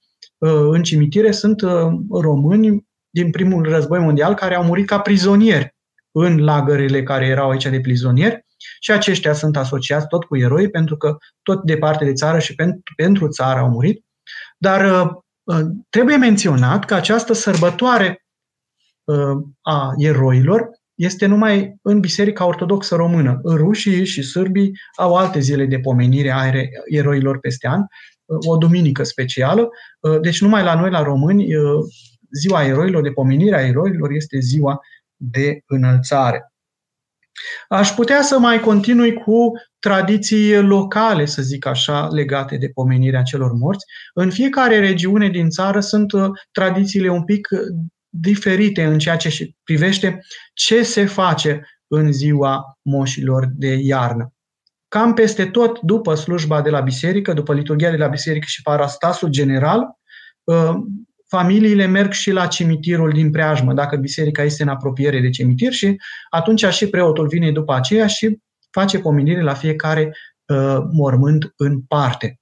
în cimitire, sunt români din primul război mondial care au murit ca prizonieri în lagărele care erau aici de prizonieri, și aceștia sunt asociați tot cu eroi, pentru că tot departe de țară și pentru țară au murit. Dar trebuie menționat că această sărbătoare a eroilor este numai în Biserica Ortodoxă Română. Rușii și sârbii au alte zile de pomenire a eroilor peste an, o duminică specială. Deci numai la noi, la români, ziua eroilor, de pomenire a eroilor, este ziua de înălțare. Aș putea să mai continui cu tradiții locale, să zic așa, legate de pomenirea celor morți. În fiecare regiune din țară sunt tradițiile un pic diferite în ceea ce privește ce se face în ziua moșilor de iarnă. Cam peste tot, după slujba de la biserică, după liturghia de la biserică și parastasul general, familiile merg și la cimitirul din preajmă, dacă biserica este în apropiere de cimitir, și atunci și preotul vine după aceea și face pomenire la fiecare uh, mormânt în parte.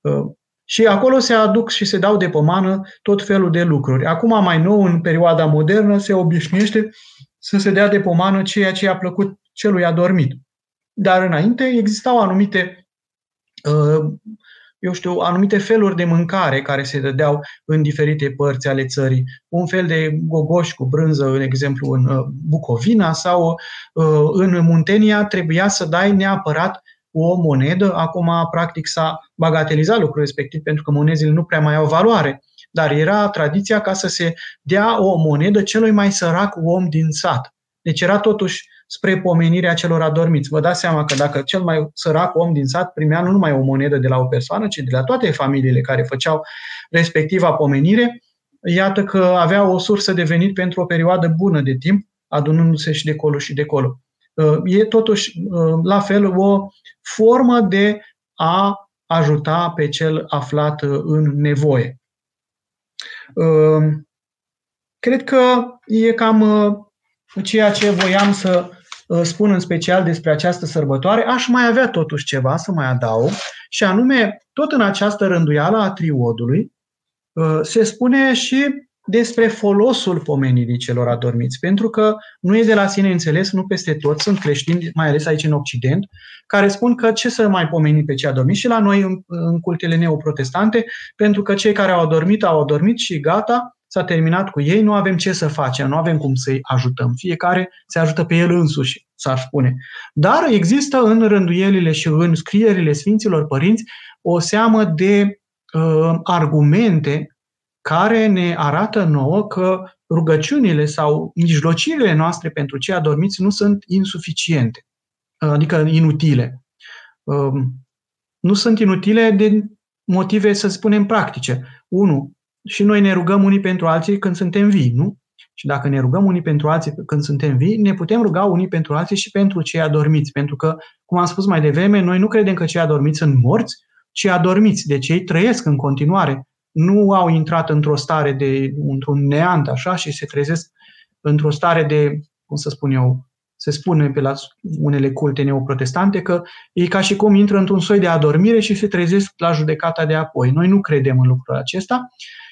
Uh, și acolo se aduc și se dau de pomană tot felul de lucruri. Acum, mai nou, în perioada modernă, se obișnuiește să se dea de pomană ceea ce i-a plăcut celui adormit. Dar înainte existau anumite... Uh, eu știu, anumite feluri de mâncare care se dădeau în diferite părți ale țării. Un fel de gogoși cu brânză, de exemplu, în Bucovina sau în Muntenia, trebuia să dai neapărat o monedă. Acum, practic, s-a bagatelizat lucrul respectiv, pentru că monezile nu prea mai au valoare. Dar era tradiția ca să se dea o monedă celui mai sărac om din sat. Deci era totuși spre pomenirea celor adormiți. Vă dați seama că dacă cel mai sărac om din sat primea nu numai o monedă de la o persoană, ci de la toate familiile care făceau respectiva pomenire, iată că avea o sursă de venit pentru o perioadă bună de timp, adunându-se și de colo și de colo. E totuși, la fel, o formă de a ajuta pe cel aflat în nevoie. Cred că e cam ceea ce voiam să spun în special despre această sărbătoare. Aș mai avea totuși ceva să mai adaug, și anume, tot în această rânduială a triodului se spune și despre folosul pomenirii celor adormiți, pentru că nu e de la sine înțeles, nu peste tot sunt creștini, mai ales aici în Occident, care spun că ce să mai pomeni pe cei adormiți, și la noi în cultele neoprotestante, pentru că cei care au adormit, au adormit și gata, s-a terminat cu ei, nu avem ce să facem, nu avem cum să-i ajutăm. Fiecare se ajută pe el însuși, s-ar spune. Dar există în rânduielile și în scrierile Sfinților Părinți o seamă de uh, argumente care ne arată nouă că rugăciunile sau mijlocirile noastre pentru cei adormiți nu sunt insuficiente, adică inutile. Uh, nu sunt inutile de motive, să spunem, practice. Unu, și noi ne rugăm unii pentru alții când suntem vii, nu? Și dacă ne rugăm unii pentru alții când suntem vii, ne putem ruga unii pentru alții și pentru cei adormiți. Pentru că, cum am spus mai devreme, noi nu credem că cei adormiți sunt morți, ci adormiți. Deci ei trăiesc în continuare. Nu au intrat într-o stare de, într-un neant, așa, și se trezesc într-o stare de, cum să spun eu, se spune pe la unele culte neoprotestante că e ca și cum intră într-un soi de adormire și se trezesc la judecata de apoi. Noi nu credem în lucrul acesta.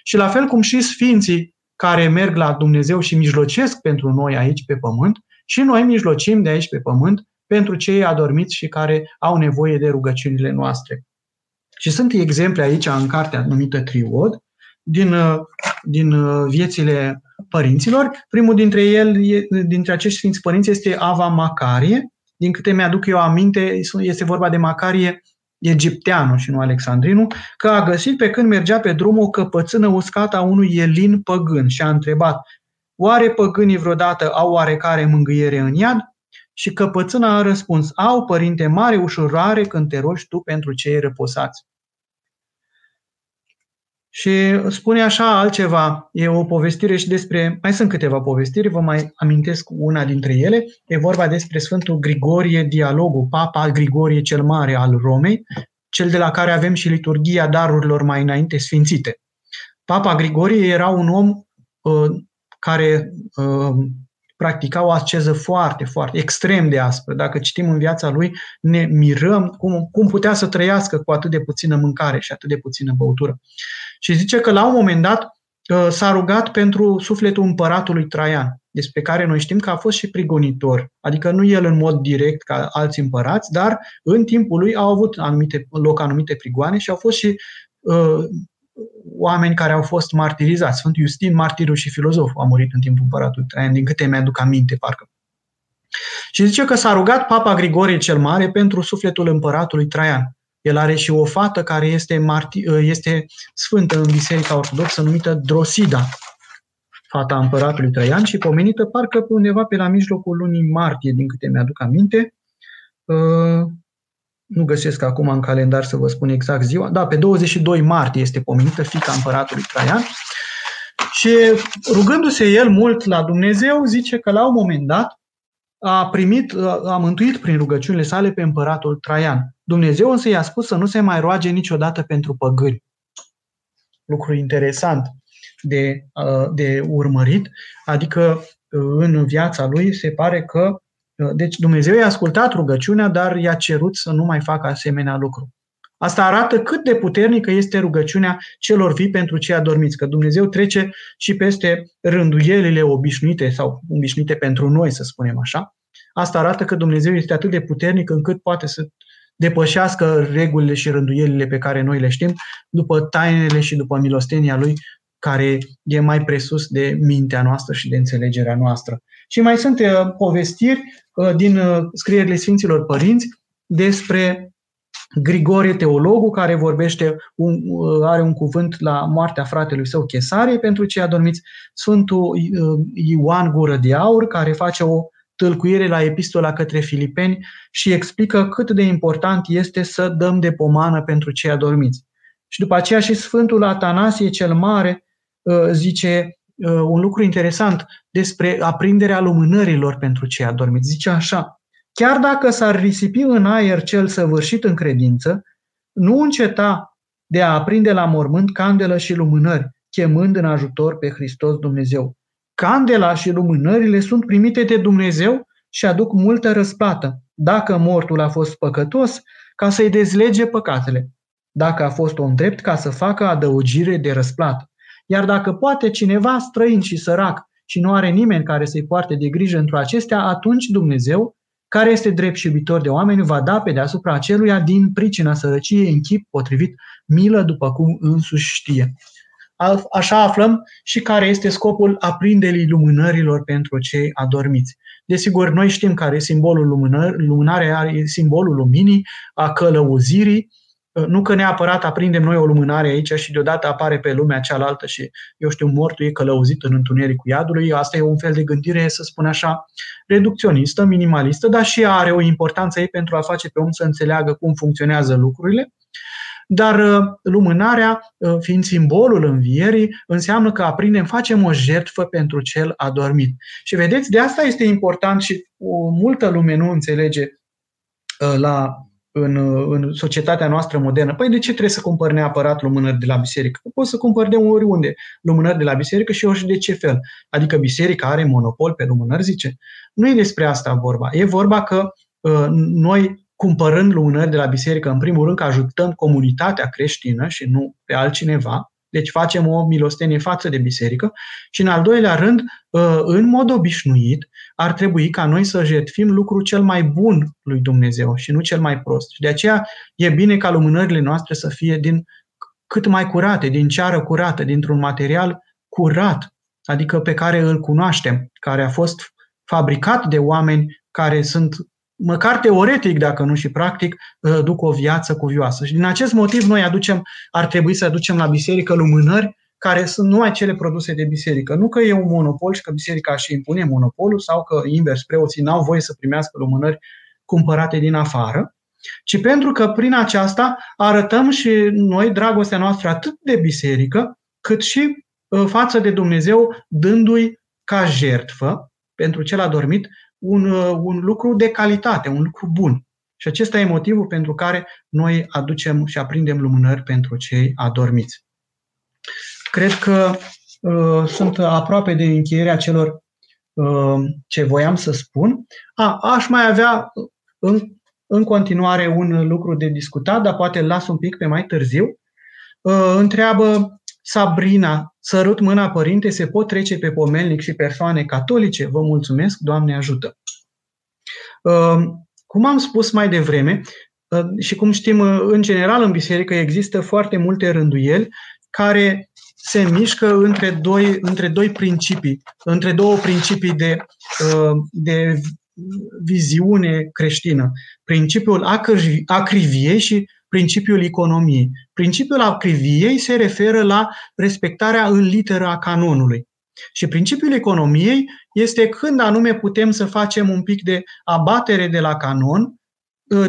Și la fel cum și sfinții care merg la Dumnezeu și mijlocesc pentru noi aici pe pământ și noi mijlocim de aici pe pământ pentru cei adormiți și care au nevoie de rugăciunile noastre. Și sunt exemple aici în cartea numită Triod, din, din viețile părinților. Primul dintre el, dintre acești Sfinți Părinți este Ava Macarie. Din câte mi-aduc eu aminte, este vorba de Macarie Egipteanul și nu Alexandrinu, că a găsit pe când mergea pe drum o căpățână uscată a unui elin păgân și a întrebat: oare păgânii vreodată au oarecare mângâiere în iad? Și căpățâna a răspuns: au, părinte, mare ușurare când te rogi tu pentru cei răposați. Și spune așa altceva, e o povestire și despre, mai sunt câteva povestiri, vă mai amintesc una dintre ele, e vorba despre Sfântul Grigorie Dialogul, Papa Grigorie cel Mare al Romei, cel de la care avem și liturghia darurilor mai înainte sfințite. Papa Grigorie era un om uh, care uh, practica o asceză foarte, foarte, extrem de aspră. Dacă citim în viața lui, ne mirăm cum, cum putea să trăiască cu atât de puțină mâncare și atât de puțină băutură. Și zice că la un moment dat s-a rugat pentru sufletul împăratului Traian, despre care noi știm că a fost și prigonitor, adică nu el în mod direct ca alți împărați, dar în timpul lui au avut anumite, loc anumite prigoane și au fost și uh, oameni care au fost martirizați. Sfântul Iustin, martirul și filozof, a murit în timpul împăratului Traian, din câte mi-aduc aminte, parcă. Și zice că s-a rugat Papa Grigorie cel Mare pentru sufletul împăratului Traian. El are și o fată care este, martir, este sfântă în Biserica Ortodoxă, numită Drosida, fata împăratului Traian, și pomenită parcă pe undeva pe la mijlocul lunii martie, din câte mi-aduc aminte. Nu găsesc acum în calendar să vă spun exact ziua. Da, pe douăzeci și doi martie este pomenită fiica împăratului Traian. Și rugându-se el mult la Dumnezeu, zice că la un moment dat a primit, a mântuit prin rugăciunile sale pe împăratul Traian. Dumnezeu însă i-a spus să nu se mai roage niciodată pentru păgâni. Lucru interesant de, de urmărit, adică în viața lui se pare că deci Dumnezeu i-a ascultat rugăciunea, dar i-a cerut să nu mai facă asemenea lucru. Asta arată cât de puternică este rugăciunea celor vii pentru cei adormiți, că Dumnezeu trece și peste rânduielile obișnuite sau obișnuite pentru noi, să spunem așa. Asta arată că Dumnezeu este atât de puternic încât poate să depășească regulile și rânduielile pe care noi le știm, după tainele și după milostenia lui, care e mai presus de mintea noastră și de înțelegerea noastră. Și mai sunt uh, povestiri uh, din uh, scrierile Sfinților Părinți despre Grigorie Teologu, care vorbește, un, uh, are un cuvânt la moartea fratelui său Chesarie pentru cei adormiți, Sfântul uh, Ioan Gură de Aur, care face o tâlcuire la epistola către Filipeni și explică cât de important este să dăm de pomană pentru cei adormiți. Și după aceea și Sfântul Atanasie cel Mare zice un lucru interesant despre aprinderea lumânărilor pentru cei adormiți. Zice așa: chiar dacă s-ar risipi în aer cel săvârșit în credință, nu înceta de a aprinde la mormânt candelă și lumânări, chemând în ajutor pe Hristos Dumnezeu. Candela și lumânările sunt primite de Dumnezeu și aduc multă răsplată, dacă mortul a fost păcătos, ca să-i dezlege păcatele, dacă a fost un drept, ca să facă adăugire de răsplată. Iar dacă poate cineva străin și sărac și nu are nimeni care să-i poarte de grijă într-o acestea, atunci Dumnezeu, care este drept și iubitor de oameni, va da pe deasupra aceluia din pricina sărăciei în chip potrivit, milă după cum însuși știe. Așa aflăm și care este scopul aprinderii lumânărilor pentru cei adormiți. Desigur, noi știm care e simbolul lumânării, lumânarea e simbolul luminii, a călăuzirii. Nu că neapărat aprindem noi o lumânare aici și deodată apare pe lumea cealaltă și, eu știu, mortul e călăuzit în întunericul iadului. Asta e un fel de gândire, să spun așa, reducționistă, minimalistă, dar și are o importanță ei pentru a face pe om să înțeleagă cum funcționează lucrurile. Dar lumânarea, fiind simbolul învierii, înseamnă că aprindem, facem o jertfă pentru cel adormit. Și vedeți, de asta este important și multă lume nu înțelege la, în, în societatea noastră modernă. Păi de ce trebuie să cumpări neapărat lumânări de la biserică? Poți să cumpări de oriunde lumânări de la biserică și orice de ce fel. Adică biserica are monopol pe lumânări, zice. Nu e despre asta vorba. E vorba că noi, cumpărând lumânări de la biserică, în primul rând că ajutăm comunitatea creștină și nu pe altcineva, Deci facem o milostenie față de biserică. Și în al doilea rând, în mod obișnuit, ar trebui ca noi să jertfim lucrul cel mai bun lui Dumnezeu și nu cel mai prost. Și de aceea e bine ca lumânările noastre să fie din cât mai curate, din ceară curată, dintr-un material curat, adică pe care îl cunoaștem, care a fost fabricat de oameni care sunt, măcar teoretic, dacă nu și practic, duc o viață cuvioasă. Și din acest motiv noi aducem, ar trebui să aducem la biserică lumânări care sunt numai cele produse de biserică. Nu că e un monopol și că biserica și impune monopolul sau că invers preoții n-au voie să primească lumânări cumpărate din afară, ci pentru că prin aceasta arătăm și noi dragostea noastră atât de biserică, cât și față de Dumnezeu, dându-i ca jertfă pentru cel adormit un, un lucru de calitate, un lucru bun. Și acesta e motivul pentru care noi aducem și aprindem lumânări pentru cei adormiți. Cred că uh, sunt aproape de încheierea celor uh, ce voiam să spun. A, aș mai avea în, în continuare un lucru de discutat, dar poate îl las un pic pe mai târziu. Uh, întreabă Sabrina, sărut mâna părinte, se pot trece pe pomelnic și persoane catolice? Vă mulțumesc, Doamne ajută! Uh, cum am spus mai devreme uh, și cum știm, uh, în general în biserică există foarte multe rânduieli care se mișcă între doi, între doi principii, între două principii de, de viziune creștină. Principiul acriviei și principiul economiei. Principiul acriviei se referă la respectarea în literă a canonului. Și principiul economiei este când anume putem să facem un pic de abatere de la canon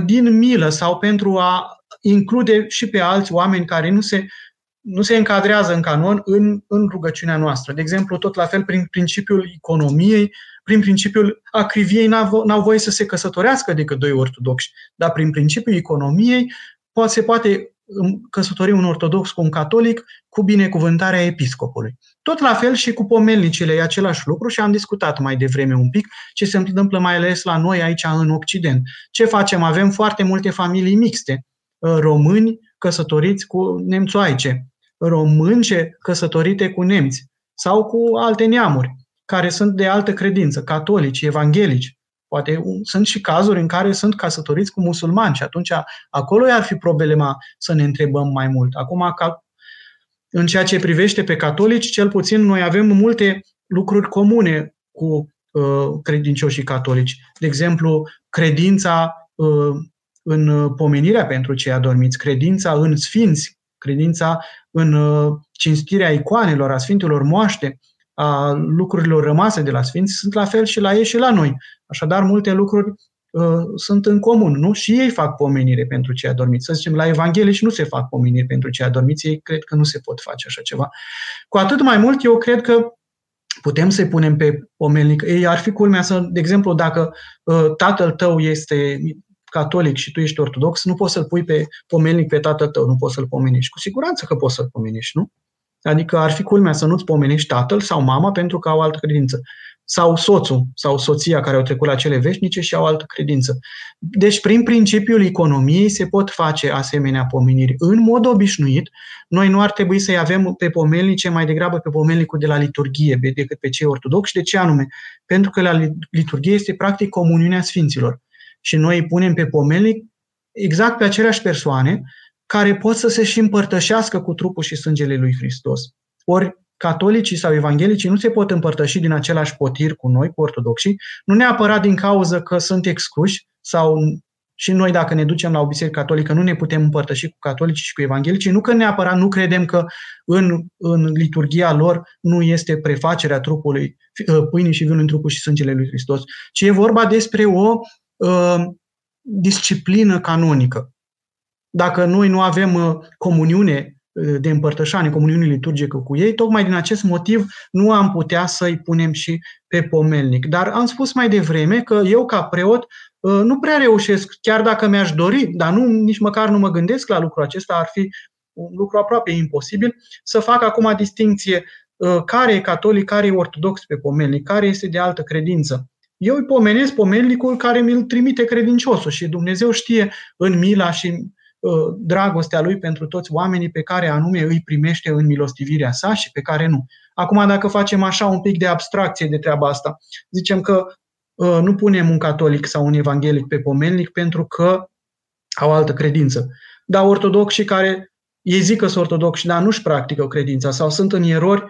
din milă sau pentru a include și pe alți oameni care nu se nu se încadrează în canon în, în rugăciunea noastră. De exemplu, tot la fel, prin principiul economiei, prin principiul acriviei, n-au, n-au voie să se căsătorească decât doi ortodoxi, dar prin principiul economiei poate, se poate căsători un ortodox cu un catolic cu binecuvântarea episcopului. Tot la fel și cu pomelnicile, e același lucru și am discutat mai devreme un pic ce se întâmplă mai ales la noi aici în Occident. Ce facem? Avem foarte multe familii mixte, români căsătoriți cu nemțoaice, românce căsătorite cu nemți sau cu alte neamuri care sunt de altă credință, catolici, evanghelici. Poate sunt și cazuri în care sunt căsătoriți cu musulmani și atunci acolo ar fi problema să ne întrebăm mai mult. Acum, în ceea ce privește pe catolici, cel puțin noi avem multe lucruri comune cu uh, credincioșii catolici. De exemplu, credința uh, în pomenirea pentru cei adormiți, credința în sfinți, credința în cinstirea icoanelor, a sfintelor moaște, a lucrurilor rămase de la sfinți, sunt la fel și la ei și la noi. Așadar, multe lucruri uh, sunt în comun, nu? Și ei fac pomenire pentru cei adormiți. Să zicem, la evanghelici nu se fac pomeniri pentru cei adormiți, ei cred că nu se pot face așa ceva. Cu atât mai mult, eu cred că putem să-i punem pe pomelnic. Ei ar fi culmea să, de exemplu, dacă uh, tatăl tău este catolic și tu ești ortodox, nu poți să-l pui pe pomelnic pe tatăl tău, nu poți să-l pomeniști. Cu siguranță că poți să-l pomeniști, nu? Adică ar fi culmea să nu-ți pomeniști tatăl sau mama pentru că au altă credință. Sau soțul sau soția care au trecut la cele veșnice și au altă credință. Deci, prin principiul economiei se pot face asemenea pomeniri. În mod obișnuit, noi nu ar trebui să-i avem pe pomelnice mai degrabă pe pomelnicul de la liturghie decât pe cei ortodoxi. De ce anume? Pentru că la liturghie este practic comuniunea sfinților. Și noi îi punem pe pomelnic exact pe aceleași persoane care pot să se și împărtășească cu trupul și sângele lui Hristos. Ori catolicii sau evanghelicii nu se pot împărtăși din același potir cu noi, cu ortodoxii, nu neapărat din cauză că sunt excluși sau și noi dacă ne ducem la o biserică catolică nu ne putem împărtăși cu catolicii și cu evanghelicii, nu că neapărat nu credem că în, în liturghia lor nu este prefacerea trupului, pâinii și vinului în trupul și sângele lui Hristos, ci e vorba despre o disciplină canonică. Dacă noi nu avem comuniune de împărtășanie, comuniune liturgică cu ei, tocmai din acest motiv nu am putea să îi punem și pe pomelnic. Dar am spus mai devreme că eu ca preot nu prea reușesc, chiar dacă mi-aș dori, dar nu, nici măcar nu mă gândesc la lucrul acesta, ar fi un lucru aproape imposibil, să fac acum distincție care e catolic, care e ortodox pe pomelnic, care este de altă credință. Eu îi pomenesc pomelnicul care mi-l trimite credinciosul și Dumnezeu știe în mila și dragostea lui pentru toți oamenii pe care anume îi primește în milostivirea sa și pe care nu. Acum, dacă facem așa un pic de abstracție de treaba asta, zicem că nu punem un catolic sau un evanghelic pe pomelnic pentru că au altă credință. Dar ortodoxii care, ei zic că sunt ortodoxi, dar nu-și practică credința sau sunt în erori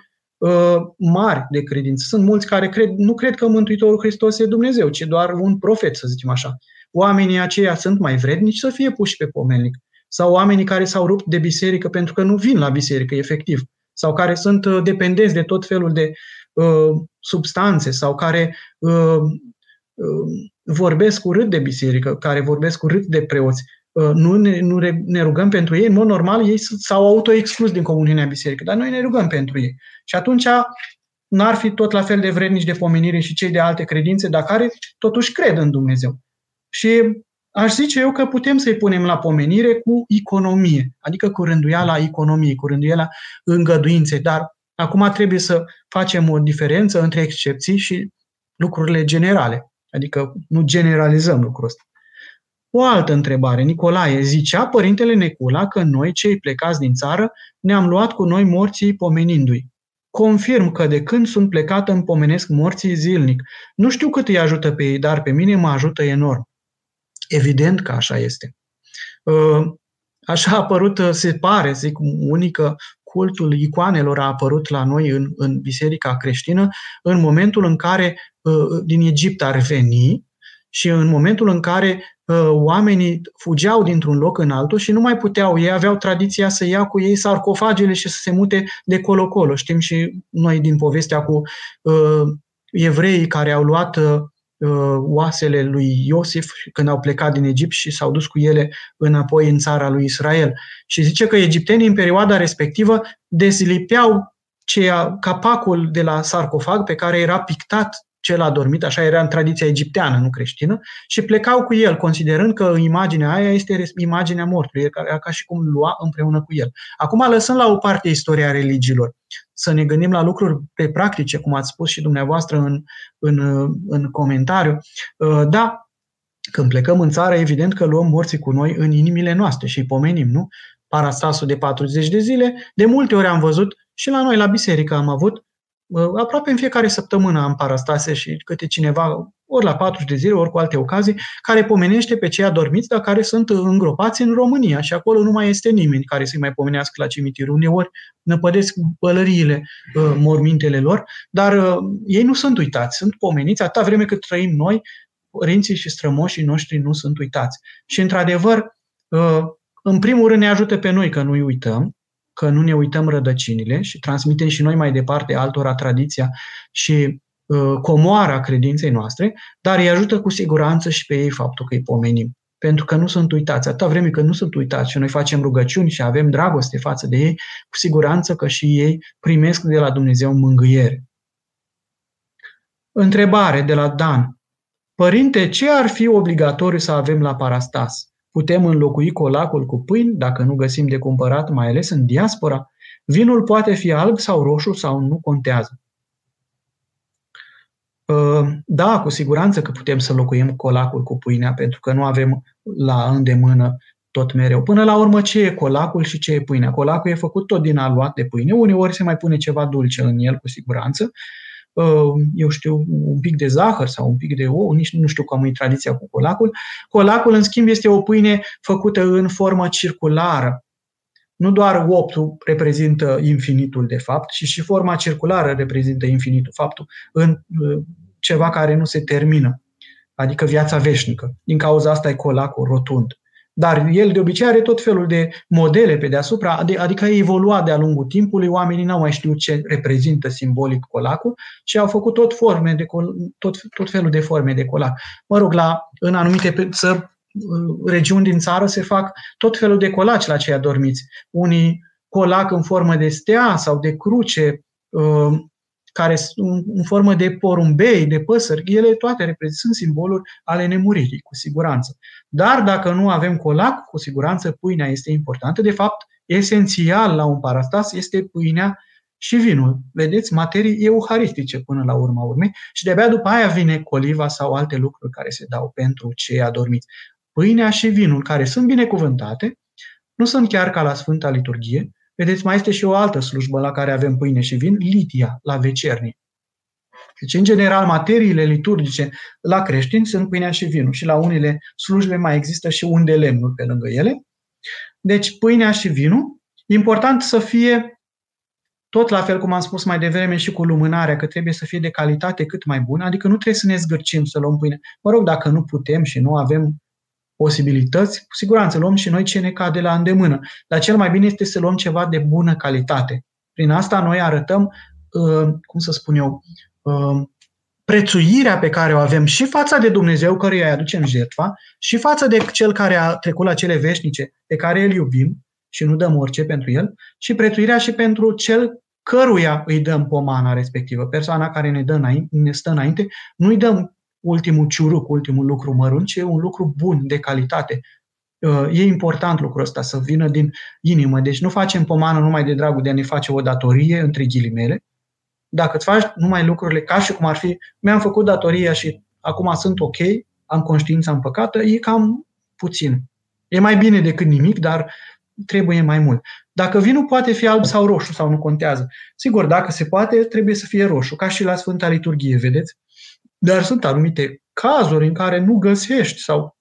mari de credință. Sunt mulți care cred, nu cred că Mântuitorul Hristos e Dumnezeu, ci doar un profet, să zicem așa. Oamenii aceia sunt mai vrednici să fie puși pe pomelnic. Sau oamenii care s-au rupt de biserică pentru că nu vin la biserică, efectiv. Sau care sunt dependenți de tot felul de uh, substanțe sau care uh, uh, vorbesc urât de biserică, care vorbesc urât de preoți. Uh, nu, ne, nu ne rugăm pentru ei. În mod normal, ei s-au autoexclus din comuniunea biserică, dar noi ne rugăm pentru ei. Și atunci n-ar fi tot la fel de vrednici de pomenire și cei de alte credințe, dar care totuși cred în Dumnezeu. Și aș zice eu că putem să-i punem la pomenire cu economie, adică cu rânduiala economiei, cu rânduiala îngăduinței. Dar acum trebuie să facem o diferență între excepții și lucrurile generale, adică nu generalizăm lucrul ăsta. O altă întrebare. Nicolae zicea părintele Necula că noi, cei plecați din țară, ne-am luat cu noi morții pomenindu-i. Confirm că de când sunt plecat îmi pomenesc morții zilnic. Nu știu cât îi ajută pe ei, dar pe mine mă ajută enorm. Evident că așa este. Așa a apărut, se pare, zic unii, că cultul icoanelor a apărut la noi în, în biserica creștină în momentul în care din Egipt ar veni și în momentul în care oamenii fugeau dintr-un loc în altul și nu mai puteau. Ei aveau tradiția să ia cu ei sarcofagele și să se mute de colo-colo. Știm și noi din povestea cu evreii care au luat oasele lui Iosif când au plecat din Egipt și s-au dus cu ele înapoi în țara lui Israel. Și zice că egiptenii în perioada respectivă dezlipeau ceea, capacul de la sarcofag pe care era pictat cel adormit, așa era în tradiția egipteană, nu creștină, și plecau cu el, considerând că imaginea aia este imaginea mortului, era ca și cum lua împreună cu el. Acum, lăsând la o parte istoria religiilor, să ne gândim la lucruri pe practice, cum ați spus și dumneavoastră în, în, în comentariu. Da, când plecăm în țară, evident că luăm morții cu noi în inimile noastre și îi pomenim, nu? Parastasul de patruzeci de zile, de multe ori am văzut și la noi, la biserică am avut, aproape în fiecare săptămână am parastase și câte cineva, ori la patruzeci de zile, ori cu alte ocazii, care pomenește pe cei adormiți, dar care sunt îngropați în România și acolo nu mai este nimeni care să-i mai pomenească la cimitir. Uneori năpădesc pălăriile mormintele lor, dar ei nu sunt uitați, sunt pomeniți atâta vreme cât trăim noi, părinții și strămoșii noștri nu sunt uitați. Și într-adevăr, în primul rând ne ajută pe noi că nu-i uităm, că nu ne uităm rădăcinile și transmitem și noi mai departe altora tradiția și uh, comoara credinței noastre, dar îi ajută cu siguranță și pe ei faptul că îi pomenim. Pentru că nu sunt uitați. Atâta vreme că nu sunt uitați și noi facem rugăciuni și avem dragoste față de ei, cu siguranță că și ei primesc de la Dumnezeu mângâiere. Întrebare de la Dan. Părinte, ce ar fi obligatoriu să avem la parastas? Putem înlocui colacul cu pâini, dacă nu găsim de cumpărat, mai ales în diaspora. Vinul poate fi alb sau roșu sau nu contează. Da, cu siguranță că putem să locuim colacul cu pâinea, pentru că nu avem la îndemână tot mereu. Până la urmă, ce e colacul și ce e pâinea? Colacul e făcut tot din aluat de pâine. Uneori se mai pune ceva dulce în el, cu siguranță. Eu știu, un pic de zahăr sau un pic de ou, nici nu știu cum e tradiția cu colacul. Colacul, în schimb, este o pâine făcută în formă circulară. Nu doar optul reprezintă infinitul, de fapt, ci și forma circulară reprezintă infinitul, faptul, în ceva care nu se termină, adică viața veșnică. Din cauza asta e colacul rotund. Dar el de obicei are tot felul de modele pe deasupra, adică a evoluat de-a lungul timpului, oamenii n-au mai știut ce reprezintă simbolic colacul și au făcut tot, forme de col- tot, tot felul de forme de colac. Mă rog, la, în anumite ță, regiuni din țară se fac tot felul de colaci la cei adormiți. Unii colac în formă de stea sau de cruce, care sunt în formă de porumbei, de păsări, ele toate reprezintă simboluri ale nemuririi, cu siguranță. Dar dacă nu avem colac, cu siguranță pâinea este importantă. De fapt, esențial la un parastas este pâinea și vinul. Vedeți, materii euharistice până la urma urmei și de-abia după aia vine coliva sau alte lucruri care se dau pentru cei adormiți. Pâinea și vinul, care sunt binecuvântate, Nu sunt chiar ca la Sfânta Liturghie. Vedeți, mai este și o altă slujbă la care avem pâine și vin, litia, la vecernie. Deci, în general, materiile liturgice la creștini sunt pâinea și vinul și la unele slujbe mai există și un de lemnul pe lângă ele. Deci, pâinea și vinul, important să fie, tot la fel cum am spus mai devreme și cu lumânarea, că trebuie să fie de calitate cât mai bună, adică nu trebuie să ne zgârcim să luăm pâine. Mă rog, dacă nu putem și nu avem posibilități, cu siguranță luăm și noi ce ne cade la îndemână. Dar cel mai bine este să luăm ceva de bună calitate. Prin asta noi arătăm, cum să spun eu, prețuirea pe care o avem și față de Dumnezeu, căruia îi aducem jertfa, și față de Cel care a trecut la cele veșnice, pe care îl iubim și nu dăm orice pentru el, și prețuirea și pentru Cel căruia îi dăm pomana respectivă. Persoana care ne, dă înainte, ne stă înainte, nu-i dăm ultimul ciuruc, ultimul lucru mărunt, ci un lucru bun, de calitate. E important lucrul ăsta, să vină din inimă. Deci nu facem pomană numai de dragul de a ne face o datorie, între ghilimele. Dacă îți faci numai lucrurile ca și cum ar fi, mi-am făcut datoria și acum sunt ok, am conștiința împăcată, e cam puțin. E mai bine decât nimic, dar trebuie mai mult. Dacă vinul poate fi alb sau roșu sau nu contează, sigur, dacă se poate, trebuie să fie roșu, ca și la Sfânta Liturghie, vedeți? Dar sunt anumite cazuri în care nu găsești sau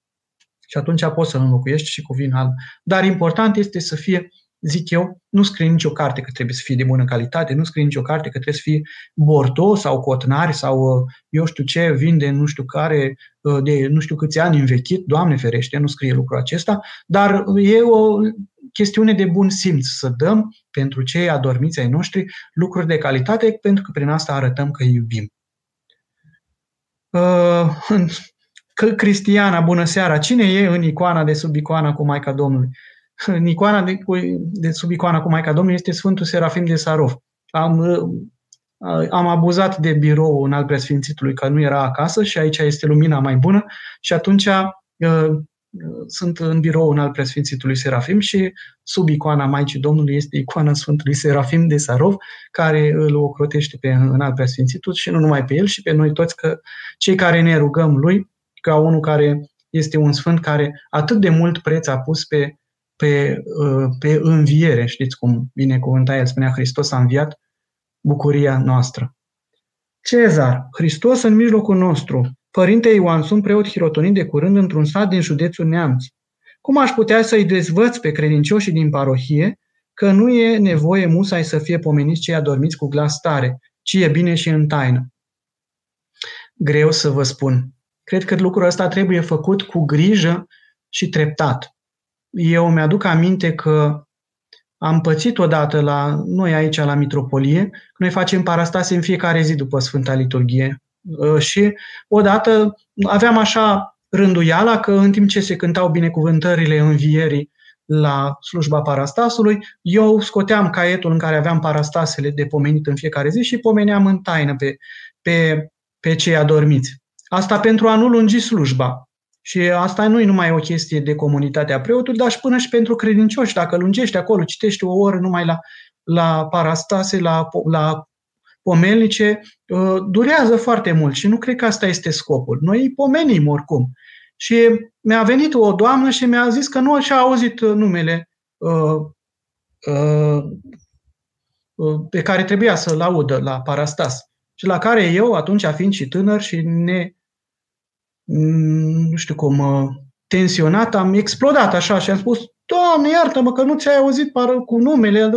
și atunci poți să înlocuiești și cu vin alb. Dar important este să fie, zic eu, nu scrie nicio carte că trebuie să fie de bună calitate, nu scrie nicio carte că trebuie să fie bordeaux sau cotnari sau eu știu ce, vin de nu știu care, de nu știu câți ani învechit, Doamne ferește, nu scrie lucrul acesta, dar e o chestiune de bun simț să dăm pentru cei adormiți ai noștri lucruri de calitate, pentru că prin asta arătăm că îi iubim. Uh, Cristiana, bună seara! Cine e în icoana de sub icoana cu Maica Domnului? În icoana de, de sub icoana cu Maica Domnului este Sfântul Serafim de Sarov. Am, am abuzat de biroul în al preasfințitului, că nu era acasă și aici este lumina mai bună și atunci uh, sunt în biroul în al preasfințitului Serafim și sub icoana Maicii Domnului este icoana Sfântului Serafim de Sarov, care îl ocrotește pe în al preasfințitul și nu numai pe el, și pe noi toți că cei care ne rugăm lui, ca unul care este un sfânt care atât de mult preț a pus pe Pe, pe înviere, știți cum binecuvânta el, spunea Hristos a înviat, bucuria noastră. Cezar, Hristos în mijlocul nostru. Părinte Ioan, sunt preot hirotonit de curând într-un sat din județul Neamț. Cum aș putea să-i dezvăț pe credincioșii din parohie că nu e nevoie musai să fie pomeniți cei adormiți cu glas tare, ci e bine și în taină? Greu să vă spun. Cred că lucrul ăsta trebuie făcut cu grijă și treptat. Eu mi-aduc aminte că am pățit odată la noi aici, la Mitropolie, că noi facem parastase în fiecare zi după Sfânta Liturghie. Și odată aveam așa rânduiala că în timp ce se cântau binecuvântările învierii la slujba parastasului, eu scoteam caietul în care aveam parastasele de pomenit în fiecare zi și pomeneam în taină pe, pe, pe cei adormiți. Asta pentru a nu lungi slujba. Și asta nu e numai o chestie de comunitatea preotului, dar și până și pentru credincioși. Dacă lungești acolo, citești o oră numai la, la parastase, la, la pomenice, durează foarte mult și nu cred că asta este scopul. Noi îi pomenim oricum. Și mi-a venit o doamnă și mi-a zis că nu și-a auzit numele uh, uh, pe care trebuia să-l audă la parastas. Și la care eu, atunci fiind și tânăr și ne... nu știu cum, tensionat, am explodat așa și am spus: Doamne, iartă-mă că nu ți-ai auzit cu numele.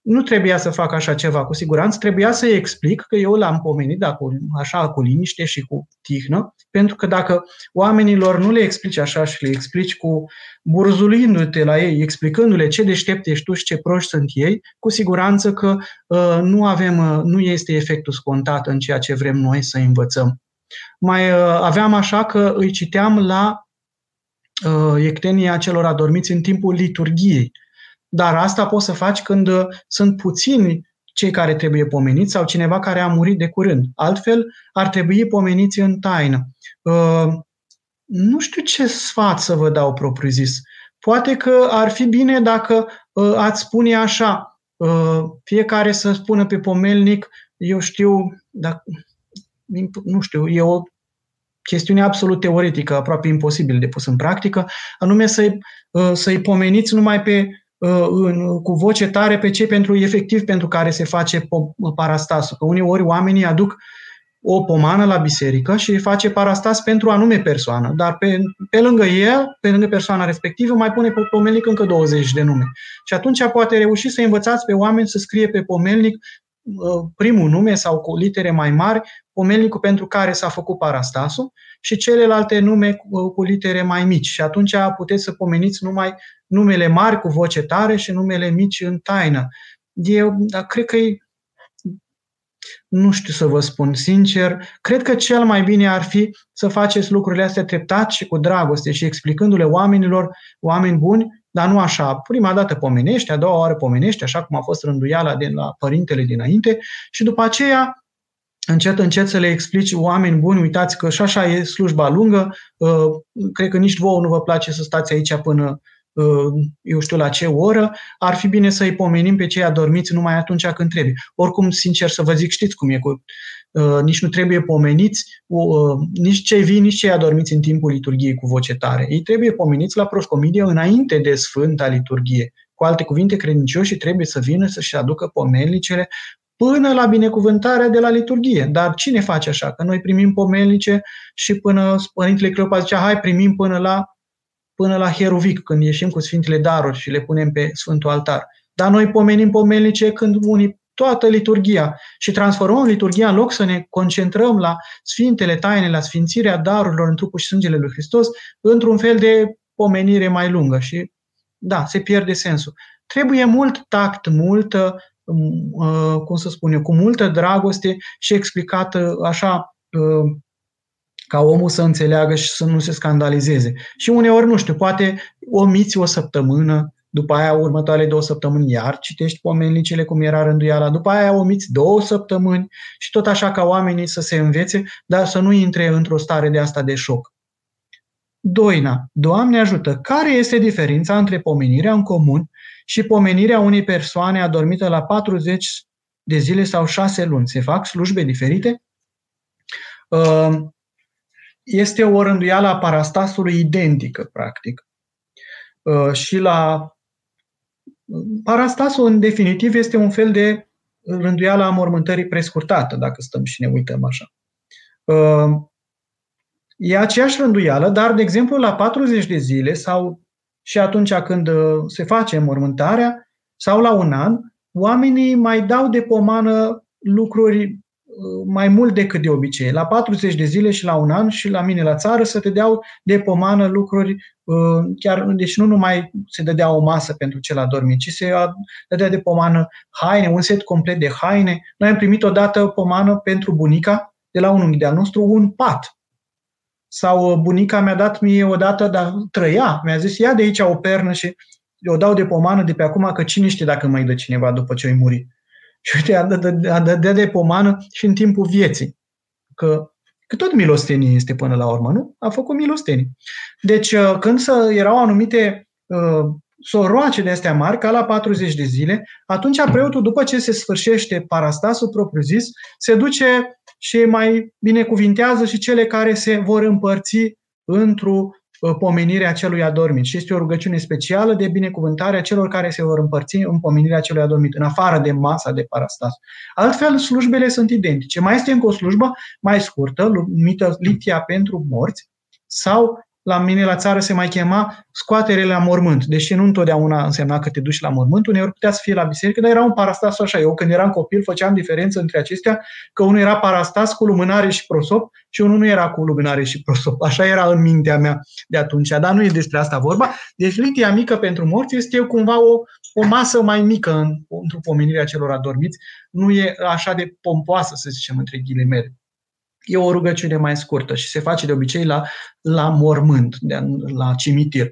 Nu trebuia să fac așa ceva, cu siguranță. Trebuia să-i explic că eu l-am pomenit, dar cu, așa, cu liniște și cu tihnă, pentru că dacă oamenilor nu le explici așa și le explici cu burzulindu-te la ei, explicându-le ce deștept ești tu și ce proști sunt ei, cu siguranță că uh, nu avem, uh, nu este efectul scontat în ceea ce vrem noi să învățăm. Mai aveam așa că îi citeam la uh, ectenia celor adormiți în timpul liturghiei. Dar asta poți să faci când sunt puțini cei care trebuie pomeniți sau cineva care a murit de curând. Altfel, ar trebui pomeniți în taină. Uh, nu știu ce sfat să vă dau propriu-zis. Poate că ar fi bine dacă uh, ați spune așa, uh, fiecare să spună pe pomelnic, eu știu, dacă... nu știu, e o chestiune absolut teoretică, aproape imposibil de pus în practică, anume să-i, să-i pomeniți numai pe, cu voce tare pe cei pentru efectiv pentru care se face parastasul. Că uneori oamenii aduc o pomană la biserică și face parastas pentru anume persoană, dar pe, pe lângă el, pe lângă persoana respectivă, mai pune pe pomelnic încă douăzeci de nume. Și atunci poate reuși să învățați pe oameni să scrie pe pomelnic primul nume sau cu litere mai mari, pomelnicul pentru care s-a făcut parastasul și celelalte nume cu litere mai mici. Și atunci puteți să pomeniți numai numele mari cu voce tare și numele mici în taină. Eu dar cred că e Nu știu să vă spun sincer, cred că cel mai bine ar fi să faceți lucrurile astea treptat și cu dragoste și explicându-le oamenilor, oameni buni, dar nu așa. Prima dată pomenește, a doua oară pomenește, așa cum a fost rânduiala de la părintele dinainte și după aceea încet, încet să le explici oameni buni, uitați că și așa e slujba lungă, cred că nici vouă nu vă place să stați aici până eu știu la ce oră, ar fi bine să-i pomenim pe cei adormiți numai atunci când trebuie. Oricum, sincer să vă zic, știți cum e, cu, uh, nici nu trebuie pomeniți, uh, nici cei vii, nici cei adormiți în timpul liturghiei cu voce tare. Ei trebuie pomeniți la proscomidie înainte de Sfânta Liturghie. Cu alte cuvinte, credincioșii trebuie să vină să-și aducă pomelnicele până la binecuvântarea de la liturghie. Dar cine face așa? Că noi primim pomelnice și până Părintele Cleopa zicea, hai primim până la până la Hierovic, când ieșim cu Sfintele Daruri și le punem pe Sfântul Altar. Dar noi pomenim pomelnice când unii toată liturghia și transformăm liturghia în loc să ne concentrăm la Sfintele Taine, la sfințirea darurilor în trupul și sângele lui Hristos, într-un fel de pomenire mai lungă și, da, se pierde sensul. Trebuie mult tact, multă, cum să spun eu, cu multă dragoste și explicată așa, ca omul să înțeleagă și să nu se scandalizeze. Și uneori, nu știu, poate omiți o săptămână, după aia următoarele două săptămâni iar citești pomelnicele cum era rânduiala, după aia omiți două săptămâni și tot așa ca oamenii să se învețe, dar să nu intre într-o stare de asta de șoc. Doina, Doamne ajută, care este diferența între pomenirea în comun și pomenirea unei persoane adormită la patruzeci de zile sau șase luni? Se fac slujbe diferite? Uh, Este o rânduială a parastasului identică, practic. Și la parastasul, în definitiv, este un fel de rânduială a mormântării prescurtată, dacă stăm și ne uităm așa. E aceeași rânduială, dar, de exemplu, la patruzeci de zile sau și atunci când se face mormântarea sau la un an, oamenii mai dau de pomană lucruri mai mult decât de obicei. La patruzeci de zile și la un an și la mine la țară să te deau de pomană lucruri, chiar, deci nu numai se dădea o masă pentru cel adormit, ci se dădea de pomană haine, un set complet de haine. Noi am primit odată pomană pentru bunica de la un unchi de-al nostru, un pat. Sau bunica mi-a dat mie odată, dar trăia, mi-a zis, ia de aici o pernă și o dau de pomană de pe acum, că cine știe dacă mai dă cineva după ce-i muri. Și uite, a dădea de pomană și în timpul vieții. Că, că tot milostenie este până la urmă, nu? A făcut milostenie. Deci când erau anumite uh, soroace de astea mari, ca la patruzeci de zile, atunci preotul, după ce se sfârșește parastasul propriu-zis, se duce și mai binecuvintează și cele care se vor împărți într-o pomenirea celui adormit. Și este o rugăciune specială de binecuvântare a celor care se vor împărți în pomenirea celui adormit, în afară de masa de parastas. Altfel, slujbele sunt identice. Mai este încă o slujbă mai scurtă, numită litia pentru morți, sau la mine la țară se mai chema scoatere la mormânt. Deși nu întotdeauna însemna că te duci la mormânt, uneori putea să fie la biserică, dar era un parastas așa. Eu când eram copil făceam diferență între acestea, că unul era parastas cu lumânare și prosop și unul nu era cu lumânare și prosop. Așa era în mintea mea de atunci, dar nu e despre asta vorba. Deci litia mică pentru morți este cumva o, o masă mai mică în, într-o pomenire a celor adormiți. Nu e așa de pompoasă, să zicem, între ghilimele. E o rugăciune mai scurtă și se face de obicei la, la mormânt, de, la cimitir.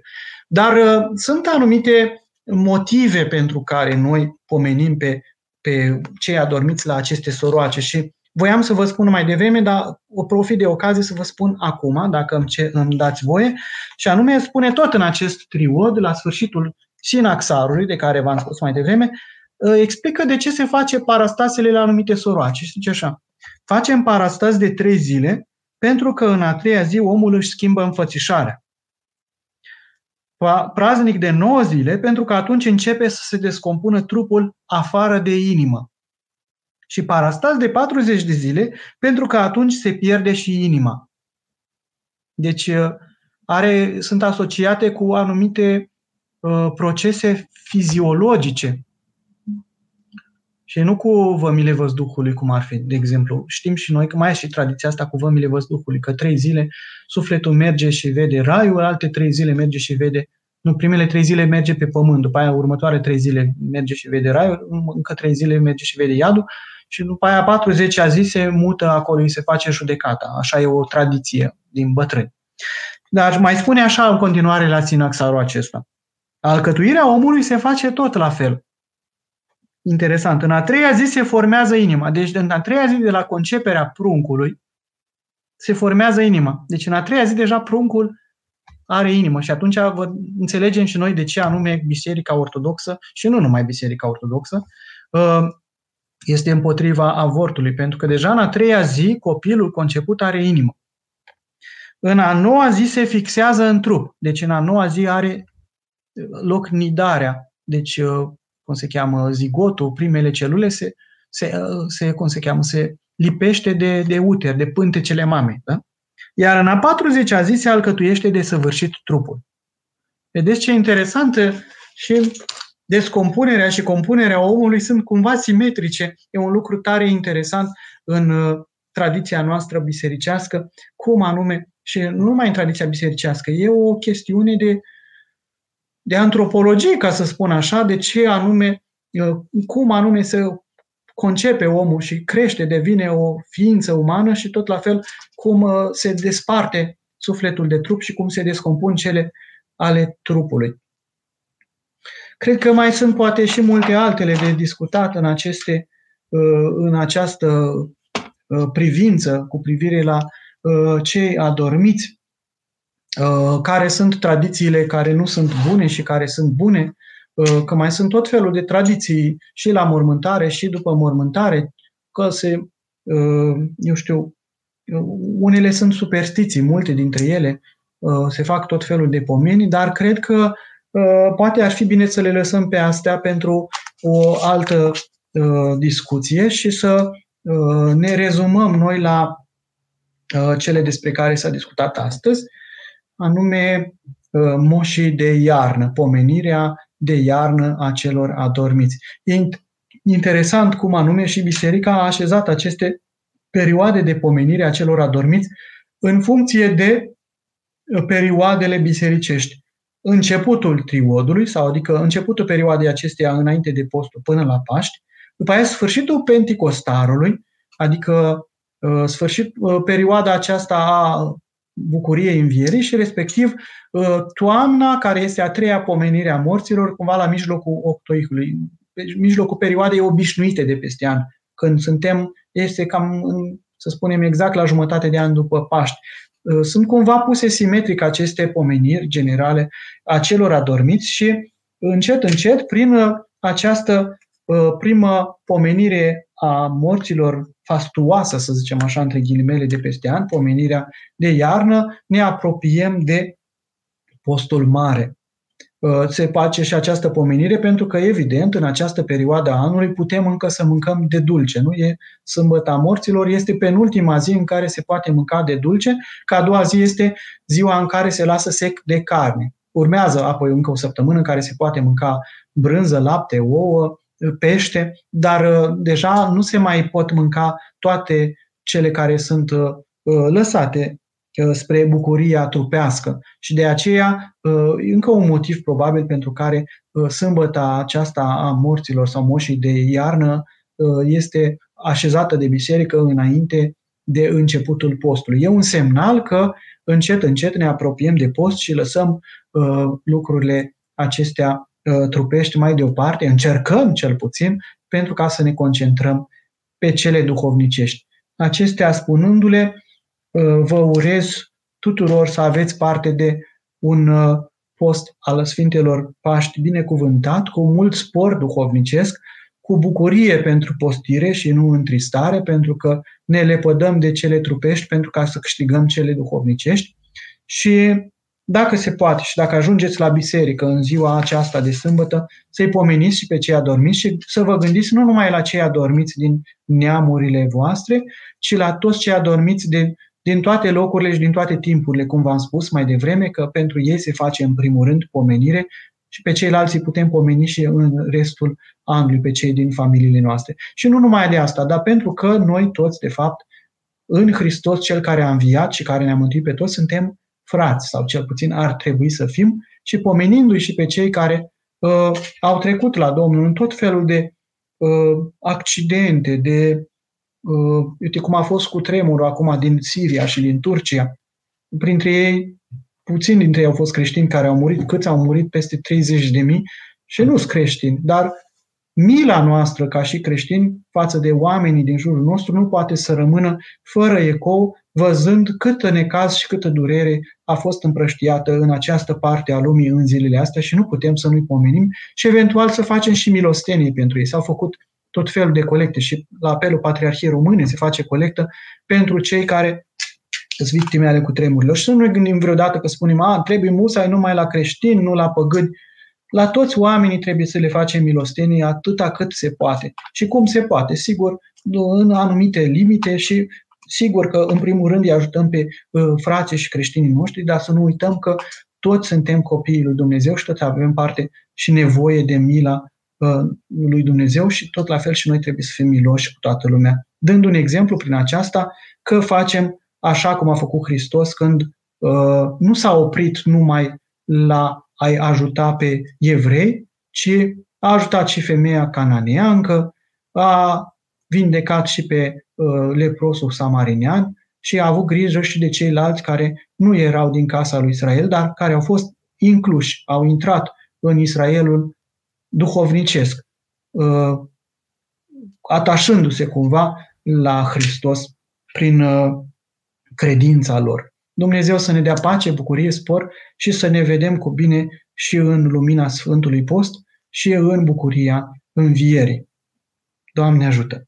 Dar uh, sunt anumite motive pentru care noi pomenim pe, pe cei adormiți la aceste soroace și voiam să vă spun mai devreme, dar o profit de ocazie să vă spun acum, dacă îmi, ce, îmi dați voie, și anume spune tot în acest triod, la sfârșitul sinaxarului, de care v-am spus mai devreme, uh, explică de ce se face parastasele la anumite soroace. Și zice așa: facem parastas de trei zile pentru că în a treia zi omul își schimbă înfățișarea. Praznic de nouă zile, pentru că atunci începe să se descompună trupul afară de inimă. Și parastas de patruzeci de zile, pentru că atunci se pierde și inima. Deci are, sunt asociate cu anumite uh, procese fiziologice și nu cu vămile văzduhului, cum ar fi, de exemplu. Știm și noi că mai e și tradiția asta cu vămile văzduhului, că trei zile sufletul merge și vede raiul, alte trei zile merge și vede, nu, primele trei zile merge pe pământ, după aia următoare trei zile merge și vede raiul, încă trei zile merge și vede iadul și după aia patruzecea zi se mută acolo, se face judecata. Așa e o tradiție din bătrâni. Dar mai spune așa în continuare la Sinaxarul acesta. Alcătuirea omului se face tot la fel. Interesant. În a treia zi se formează inima. Deci în a treia zi de la conceperea pruncului se formează inima. Deci în a treia zi deja pruncul are inimă. Și atunci vă înțelegem și noi de ce anume Biserica Ortodoxă, și nu numai Biserica Ortodoxă, este împotriva avortului. Pentru că deja în a treia zi copilul conceput are inimă. În a noua zi se fixează în trup. Deci în a noua zi are loc nidarea. Deci, cum se cheamă, zigotul, primele celule, se, se, se, cum se, cheamă, se lipește de, de uter, de pântecele mamei. Da? Iar în a patruzecea zi se alcătuiește de săvârșit trupul. Vedeți ce interesantă și descompunerea și compunerea omului sunt cumva simetrice. E un lucru tare interesant în tradiția noastră bisericească, cum anume, și nu numai în tradiția bisericească, e o chestiune de de antropologie, ca să spun așa, de ce anume, cum anume se concepe omul și crește, devine o ființă umană și tot la fel cum se desparte sufletul de trup și cum se descompun cele ale trupului. Cred că mai sunt poate și multe altele de discutat în, aceste, în această privință cu privire la cei adormiți, care sunt tradițiile care nu sunt bune și care sunt bune, că mai sunt tot felul de tradiții și la mormântare și după mormântare, că se, eu știu, unele sunt superstiții, multe dintre ele, se fac tot felul de pomeni, dar cred că poate ar fi bine să le lăsăm pe astea pentru o altă discuție și să ne rezumăm noi la cele despre care s-a discutat astăzi, anume moșii de iarnă, pomenirea de iarnă a celor adormiți. Interesant cum anume și biserica a așezat aceste perioade de pomenire a celor adormiți în funcție de perioadele bisericești. Începutul triodului, sau adică începutul perioadei acesteia înainte de postul până la Paști, după aia sfârșitul Penticostarului, adică sfârșit, perioada aceasta a bucuriei învierii și respectiv toamna, care este a treia pomenire a morților, cumva la mijlocul octoihului, mijlocul perioadei obișnuite de peste an, când suntem, este cam, să spunem, exact la jumătate de an după Paști. Sunt cumva puse simetric aceste pomeniri generale a celor adormiți și încet, încet, prin această primă pomenire a morților fastuoasă, să zicem așa, între ghilimele, de peste an, pomenirea de iarnă, ne apropiem de postul mare. Se face și această pomenire pentru că, evident, în această perioadă a anului putem încă să mâncăm de dulce. Nu e sâmbăta morților, este penultima zi în care se poate mânca de dulce, că a doua zi este ziua în care se lasă sec de carne. Urmează apoi încă o săptămână în care se poate mânca brânză, lapte, ouă, pește, dar deja nu se mai pot mânca toate cele care sunt lăsate spre bucuria trupească. Și de aceea, încă un motiv probabil pentru care sâmbăta aceasta a morților sau moșii de iarnă este așezată de biserică înainte de începutul postului. E un semnal că încet, încet ne apropiem de post și lăsăm lucrurile acestea trupești mai deoparte, încercăm cel puțin, pentru ca să ne concentrăm pe cele duhovnicești. Acestea spunându-le, vă urez tuturor să aveți parte de un post al Sfintelor Paști binecuvântat, cu mult spor duhovnicesc, cu bucurie pentru postire și nu întristare, pentru că ne lepădăm de cele trupești pentru ca să câștigăm cele duhovnicești. Și dacă se poate și dacă ajungeți la biserică în ziua aceasta de sâmbătă, să-i pomeniți și pe cei adormiți și să vă gândiți nu numai la cei adormiți din neamurile voastre, ci la toți cei adormiți de, din toate locurile și din toate timpurile, cum v-am spus mai devreme, că pentru ei se face în primul rând pomenire și pe ceilalți îi putem pomeni și în restul anului, pe cei din familiile noastre. Și nu numai de asta, dar pentru că noi toți, de fapt, în Hristos, Cel care a înviat și care ne-a mântuit pe toți, suntem frați, sau cel puțin ar trebui să fim, și pomenindu-i și pe cei care uh, au trecut la Domnul în tot felul de uh, accidente, de uh, uite cum a fost cu tremurul acum din Siria și din Turcia. Printre ei, puțini dintre ei au fost creștini care au murit, câți au murit, peste treizeci de mii, și nu sunt creștini, dar mila noastră ca și creștini față de oamenii din jurul nostru nu poate să rămână fără ecou, văzând câtă necaz și câtă durere a fost împrăștiată în această parte a lumii în zilele astea și nu putem să nu-i pomenim și eventual să facem și milostenie pentru ei. S-au făcut tot felul de colecte și la apelul Patriarhiei Române se face colectă pentru cei care sunt victime ale cutremurilor. Și să nu ne gândim vreodată că spunem, a, trebuie musai numai la creștini, nu la păgâni. La toți oamenii trebuie să le facem milostenie atâta cât se poate. Și cum se poate? Sigur, în anumite limite și sigur că, în primul rând, îi ajutăm pe uh, frații și creștinii noștri, dar să nu uităm că toți suntem copiii lui Dumnezeu și toți avem parte și nevoie de mila uh, lui Dumnezeu și tot la fel și noi trebuie să fim miloși cu toată lumea. Dând un exemplu prin aceasta că facem așa cum a făcut Hristos când uh, nu s-a oprit numai la a-i ajuta pe evrei, ci a ajutat și femeia cananeancă, a vindecat și pe leprosul samarinean și a avut grijă și de ceilalți care nu erau din casa lui Israel, dar care au fost incluși, au intrat în Israelul duhovnicesc, atașându-se cumva la Hristos prin credința lor. Dumnezeu să ne dea pace, bucurie, spor și să ne vedem cu bine și în lumina Sfântului Post și în bucuria învierii. Doamne ajută!